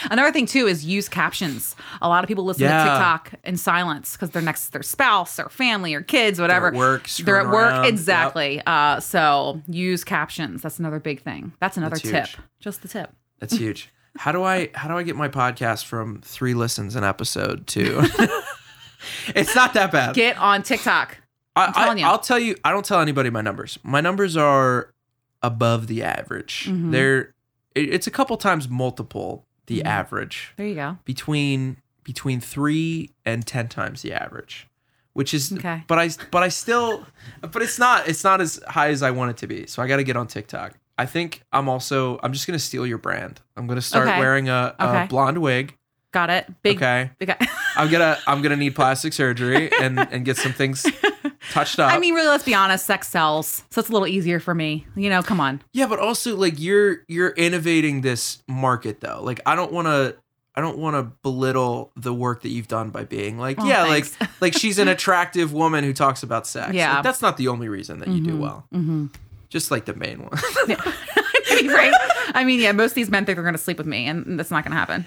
Another thing too is use captions. A lot of people listen yeah. to TikTok in silence because they're next to their spouse or family or kids, whatever. They're at work. They're at work. Around. Exactly. Yep. Uh, so use captions. That's another big thing. That's another That's tip. Just the tip. That's huge. How do I how do I get my podcast from three listens an episode to... It's not that bad. Get on TikTok. I'm I, telling you. I'll tell you. I don't tell anybody my numbers. My numbers are above the average. Mm-hmm. They're it's a couple times multiple the mm-hmm. average. There you go. Between between three and ten times the average, which is okay. But I but I still but it's not it's not as high as I want it to be. So I got to get on TikTok. I think I'm also I'm just gonna steal your brand. I'm gonna start okay. wearing a, a okay. blonde wig. Got it. Big. Okay. Big, I'm gonna I'm gonna need plastic surgery and, and get some things touched up. I mean, really, let's be honest. Sex sells, so it's a little easier for me. You know, come on. Yeah, but also like you're you're innovating this market though. Like I don't want to I don't want to belittle the work that you've done by being like oh, yeah thanks. like like she's an attractive woman who talks about sex. Yeah, like, that's not the only reason that mm-hmm. you do well. Mm-hmm. Just like the main one. Yeah. Right? I mean, yeah, most of these men think they're going to sleep with me, and that's not going to happen.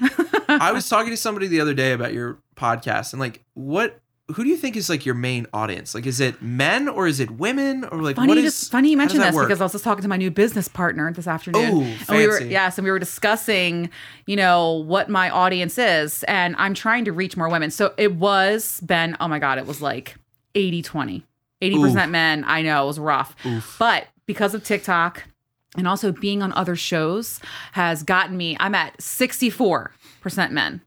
I was talking to somebody the other day about your podcast, and like, what? Who do you think is like your main audience? Like, is it men or is it women or like? Funny, what is, just, funny you mentioned this work? Because I was just talking to my new business partner this afternoon. Oh, fancy. And we were, yes, and we were discussing, you know, what my audience is, and I'm trying to reach more women. So it was Ben. Oh my God, it was like eighty twenty, eighty percent Oof. Men. I know it was rough, Oof. But because of TikTok. And also being on other shows has gotten me, I'm at sixty-four percent men.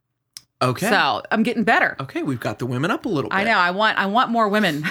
Okay. So I'm getting better. Okay. We've got the women up a little bit. I know. I want, I want more women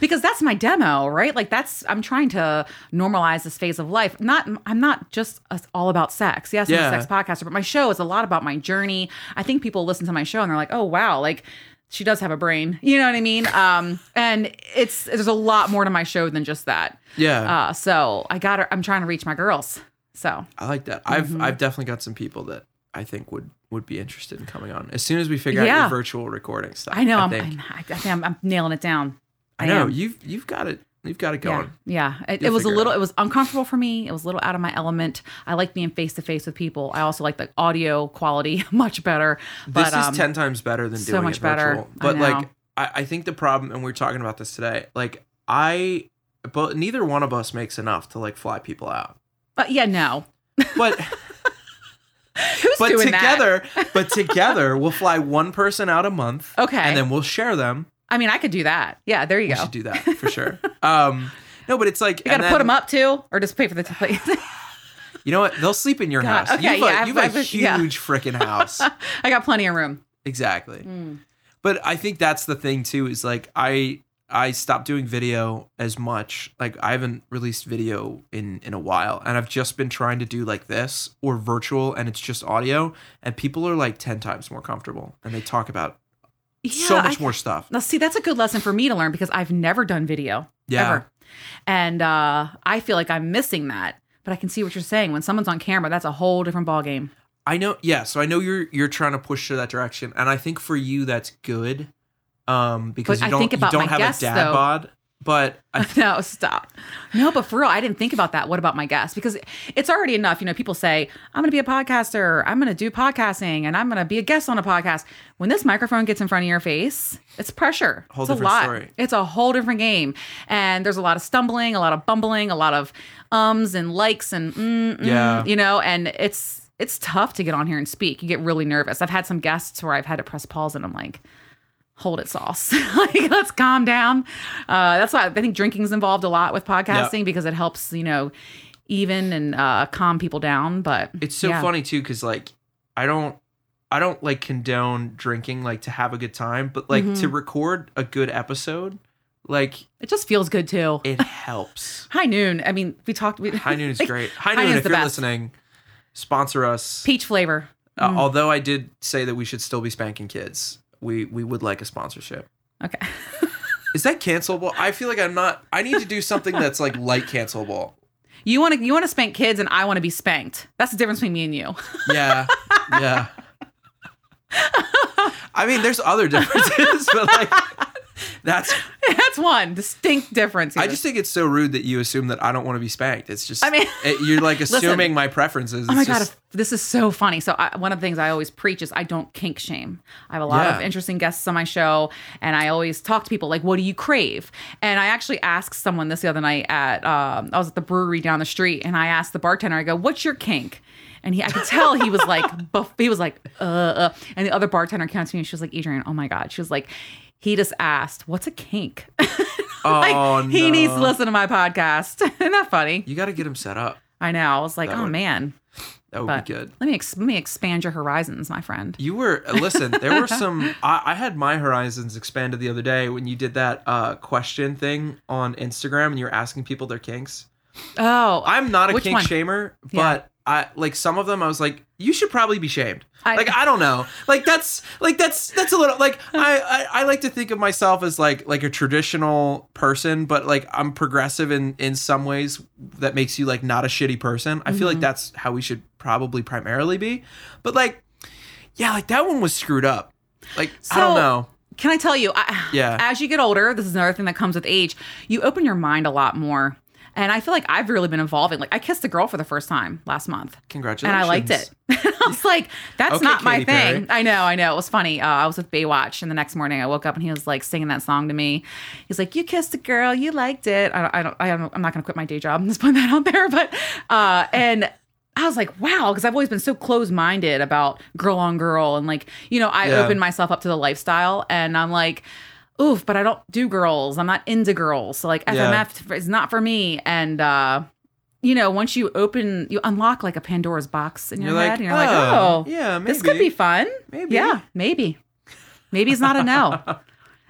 because that's my demo, right? Like that's, I'm trying to normalize this phase of life. Not, I'm not just all about sex. Yes. Yeah. I'm a sex podcaster, but my show is a lot about my journey. I think people listen to my show and they're like, oh, wow. Like, she does have a brain. You know what I mean? Um, and it's there's a lot more to my show than just that. Yeah. Uh, so I got her. I'm trying to reach my girls. So I like that. I've mm-hmm. I've definitely got some people that I think would, would be interested in coming on as soon as we figure yeah. out your virtual recording stuff. I know. I I'm, think. I'm, I think I'm, I'm nailing it down. I, I know am. you've you've got it. You've got it going. Yeah. yeah. It, it was a little, it, it was uncomfortable for me. It was a little out of my element. I like being face to face with people. I also like the audio quality much better. But, this is um, ten times better than doing so much it better. Virtual. But I like, I, I think the problem, and we were talking about this today, like I, but neither one of us makes enough to like fly people out. But uh, yeah, no. But, Who's but doing together, that? But together we'll fly one person out a month. Okay. And then we'll share them. I mean, I could do that. Yeah, there you we go. You should do that for sure. Um, no, but it's like... You got to put them up too or just pay for the... T- you know what? They'll sleep in your God, house. Okay, you've yeah, a, you've I've, a I've, huge yeah. freaking house. I got plenty of room. Exactly. Mm. But I think that's the thing too is like I I stopped doing video as much. Like I haven't released video in, in a while and I've just been trying to do like this or virtual and it's just audio and people are like ten times more comfortable and they talk about Yeah, so much I, more stuff. Now, see, that's a good lesson for me to learn because I've never done video yeah. ever. And uh, I feel like I'm missing that, but I can see what you're saying. When someone's on camera, that's a whole different ballgame. I know. Yeah. So I know you're you're trying to push to that direction. And I think for you, that's good um, because but you don't, I think about you don't have guests, a dad though. bod. But I th- no, stop. No, but for real, I didn't think about that. What about my guests? Because it's already enough. You know, people say, I'm going to be a podcaster. I'm going to do podcasting and I'm going to be a guest on a podcast. When this microphone gets in front of your face, it's pressure. Whole it's a lot. Story. It's a whole different game. And there's a lot of stumbling, a lot of bumbling, a lot of ums and likes and, mm, mm, yeah. you know, and it's, it's tough to get on here and speak. You get really nervous. I've had some guests where I've had to press pause and I'm like, hold it, sauce. Like, let's calm down. Uh, that's why I think drinking is involved a lot with podcasting yep. because it helps, you know, even and uh, calm people down. But it's so yeah. funny too because like I don't, I don't like condone drinking like to have a good time, but like mm-hmm. to record a good episode Like, it just feels good too. It helps. High Noon. I mean, we talked. We, High Noon is like, great. High, High Noon, if you're best. listening, sponsor us. Peach flavor. Uh, mm. Although I did say that we should still be spanking kids. We we would like a sponsorship. Okay. Is that cancelable? I feel like I'm not. I need to do something that's like light cancelable. You want to you want to spank kids, and I want to be spanked. That's the difference between me and you. Yeah. Yeah. I mean, there's other differences, but like that's that's one distinct difference here. I just think it's so rude that you assume that I don't want to be spanked. It's just, I mean, it, you're like assuming listen, my preferences. It's oh my just, God, this is so funny. So I, one of the things I always preach is I don't kink shame. I have a lot yeah. of interesting guests on my show, and I always talk to people like, what do you crave? And I actually asked someone this the other night at, um, I was at the brewery down the street, and I asked the bartender, I go, what's your kink? And he, I could tell he was like, buff, he was like, uh, uh, and the other bartender came to me and she was like, Adrienne, oh my God. She was like, he just asked, what's a kink? Oh, like, he no. needs to listen to my podcast. Isn't that funny? You got to get him set up. I know. I was like, that oh would, man. That would but be good. Let me, ex- let me expand your horizons, my friend. You were, listen, there were some, I, I had my horizons expanded the other day when you did that uh, question thing on Instagram and you were asking people their kinks. Oh. I'm not a kink one? shamer, but. Yeah. I like some of them I was like, you should probably be shamed. I, like, I don't know. Like that's like that's that's a little like I, I, I like to think of myself as like like a traditional person, but like I'm progressive in, in some ways that makes you like not a shitty person. I mm-hmm. feel like that's how we should probably primarily be. But like yeah, like that one was screwed up. Like so, I don't know. Can I tell you, I, yeah. as you get older, this is another thing that comes with age, you open your mind a lot more. And I feel like I've really been evolving. Like, I kissed a girl for the first time last month. Congratulations. And I liked it. I was like, that's okay, not my Katy thing. Perry. I know, I know. It was funny. Uh, I was with Baywatch, and the next morning I woke up, and he was, like, singing that song to me. He's like, you kissed a girl. You liked it. I don't, I don't, I don't I'm not going to quit my day job. I'm just putting that out there. But, uh, and... I was like, wow, because I've always been so closed-minded about girl on girl. And, like, you know, I yeah. opened myself up to the lifestyle, and I'm like... oof, but I don't do girls. I'm not into girls. So like F M F yeah. is not for me. And, uh, you know, once you open, you unlock like a Pandora's box in your you're head like, and you're oh, like, oh, yeah, maybe. This could be fun. Maybe. Yeah, maybe. Maybe it's not a no.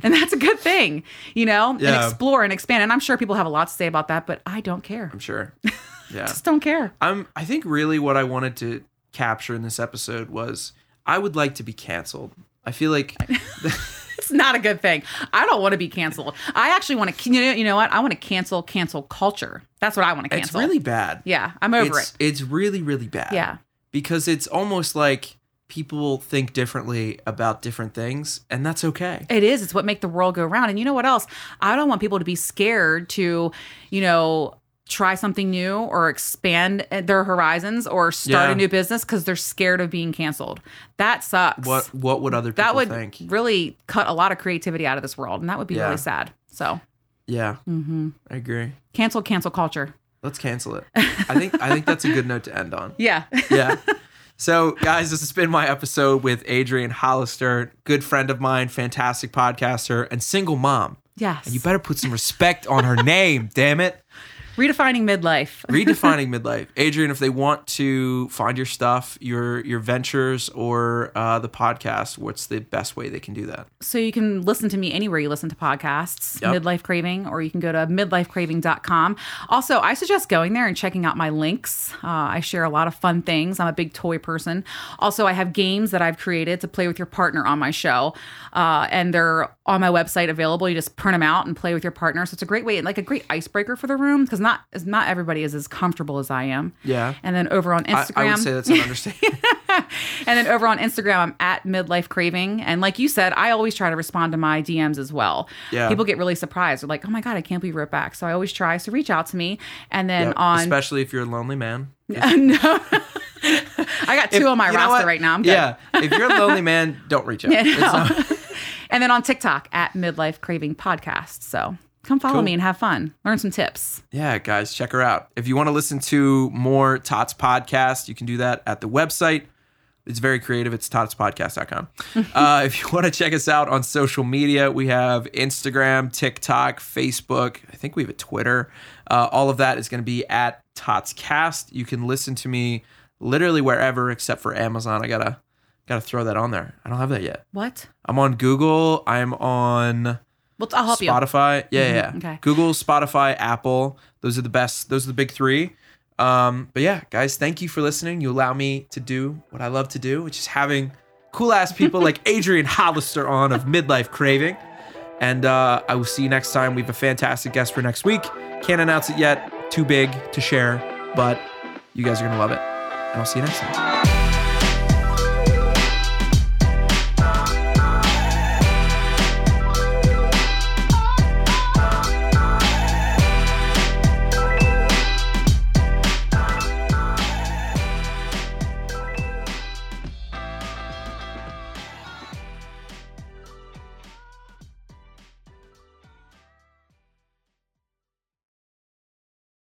And that's a good thing, you know, yeah. and explore and expand. And I'm sure people have a lot to say about that, but I don't care. I'm sure. Yeah. Just don't care. I'm, I think really what I wanted to capture in this episode was I would like to be canceled. I feel like... It's not a good thing. I don't want to be canceled. I actually want to, you know, you know what? I want to cancel, cancel culture. That's what I want to cancel. It's really bad. Yeah, I'm over it's, it. It's really, really bad. Yeah. Because it's almost like people think differently about different things, and that's okay. It is. It's what makes the world go round. And you know what else? I don't want people to be scared to, you know... try something new or expand their horizons or start yeah. a new business because they're scared of being canceled. That sucks. What What would other people that would think? Really cut a lot of creativity out of this world, and that would be yeah. really sad. So, yeah, mm-hmm. I agree. Cancel, cancel culture. Let's cancel it. I think I think that's a good note to end on. Yeah, yeah. So, guys, this has been my episode with Adrienne Hollister, good friend of mine, fantastic podcaster, and single mom. Yes, and you better put some respect on her name. Damn it. Redefining midlife. Redefining midlife. Adrienne, if they want to find your stuff, your your ventures, or uh, the podcast, what's the best way they can do that? So you can listen to me anywhere you listen to podcasts, yep. Midlife Craving, or you can go to midlife craving dot com. Also, I suggest going there and checking out my links. Uh, I share a lot of fun things. I'm a big toy person. Also, I have games that I've created to play with your partner on my show, uh, and they're on my website available. You just print them out and play with your partner. So it's a great way, like a great icebreaker for the room, because not Not, not everybody is as comfortable as I am. Yeah. And then over on Instagram. I, I would say that's an understatement. And then over on Instagram, I'm at Midlife Craving. And like you said, I always try to respond to my D Ms as well. Yeah. People get really surprised. They're like, oh my God, I can't believe you wrote back. So I always try. So reach out to me. And then yep. on. Especially if you're a lonely man. Uh, no. I got two if, on my roster right now. I'm good. Yeah. If you're a lonely man, don't reach out. Yeah, no. It's not... And then on TikTok, at Midlife Craving Podcast. So. Come follow cool. me and have fun. Learn some tips. Yeah, guys, check her out. If you want to listen to more Tots Podcast, you can do that at the website. It's very creative. It's tots podcast dot com. uh, if you want to check us out on social media, we have Instagram, TikTok, Facebook. I think we have a Twitter. Uh, all of that is going to be at TotsCast. You can listen to me literally wherever except for Amazon. I got to gotta throw that on there. I don't have that yet. What? I'm on Google. I'm on... Well, I'll help Spotify. you. Spotify. Yeah, yeah. Mm-hmm. Okay. Google, Spotify, Apple. Those are the best. Those are the big three. Um, but yeah, guys, thank you for listening. You allow me to do what I love to do, which is having cool ass people like Adrienne Hollister on of Midlife Craving. And uh, I will see you next time. We have a fantastic guest for next week. Can't announce it yet. Too big to share, but you guys are going to love it. And I'll see you next time.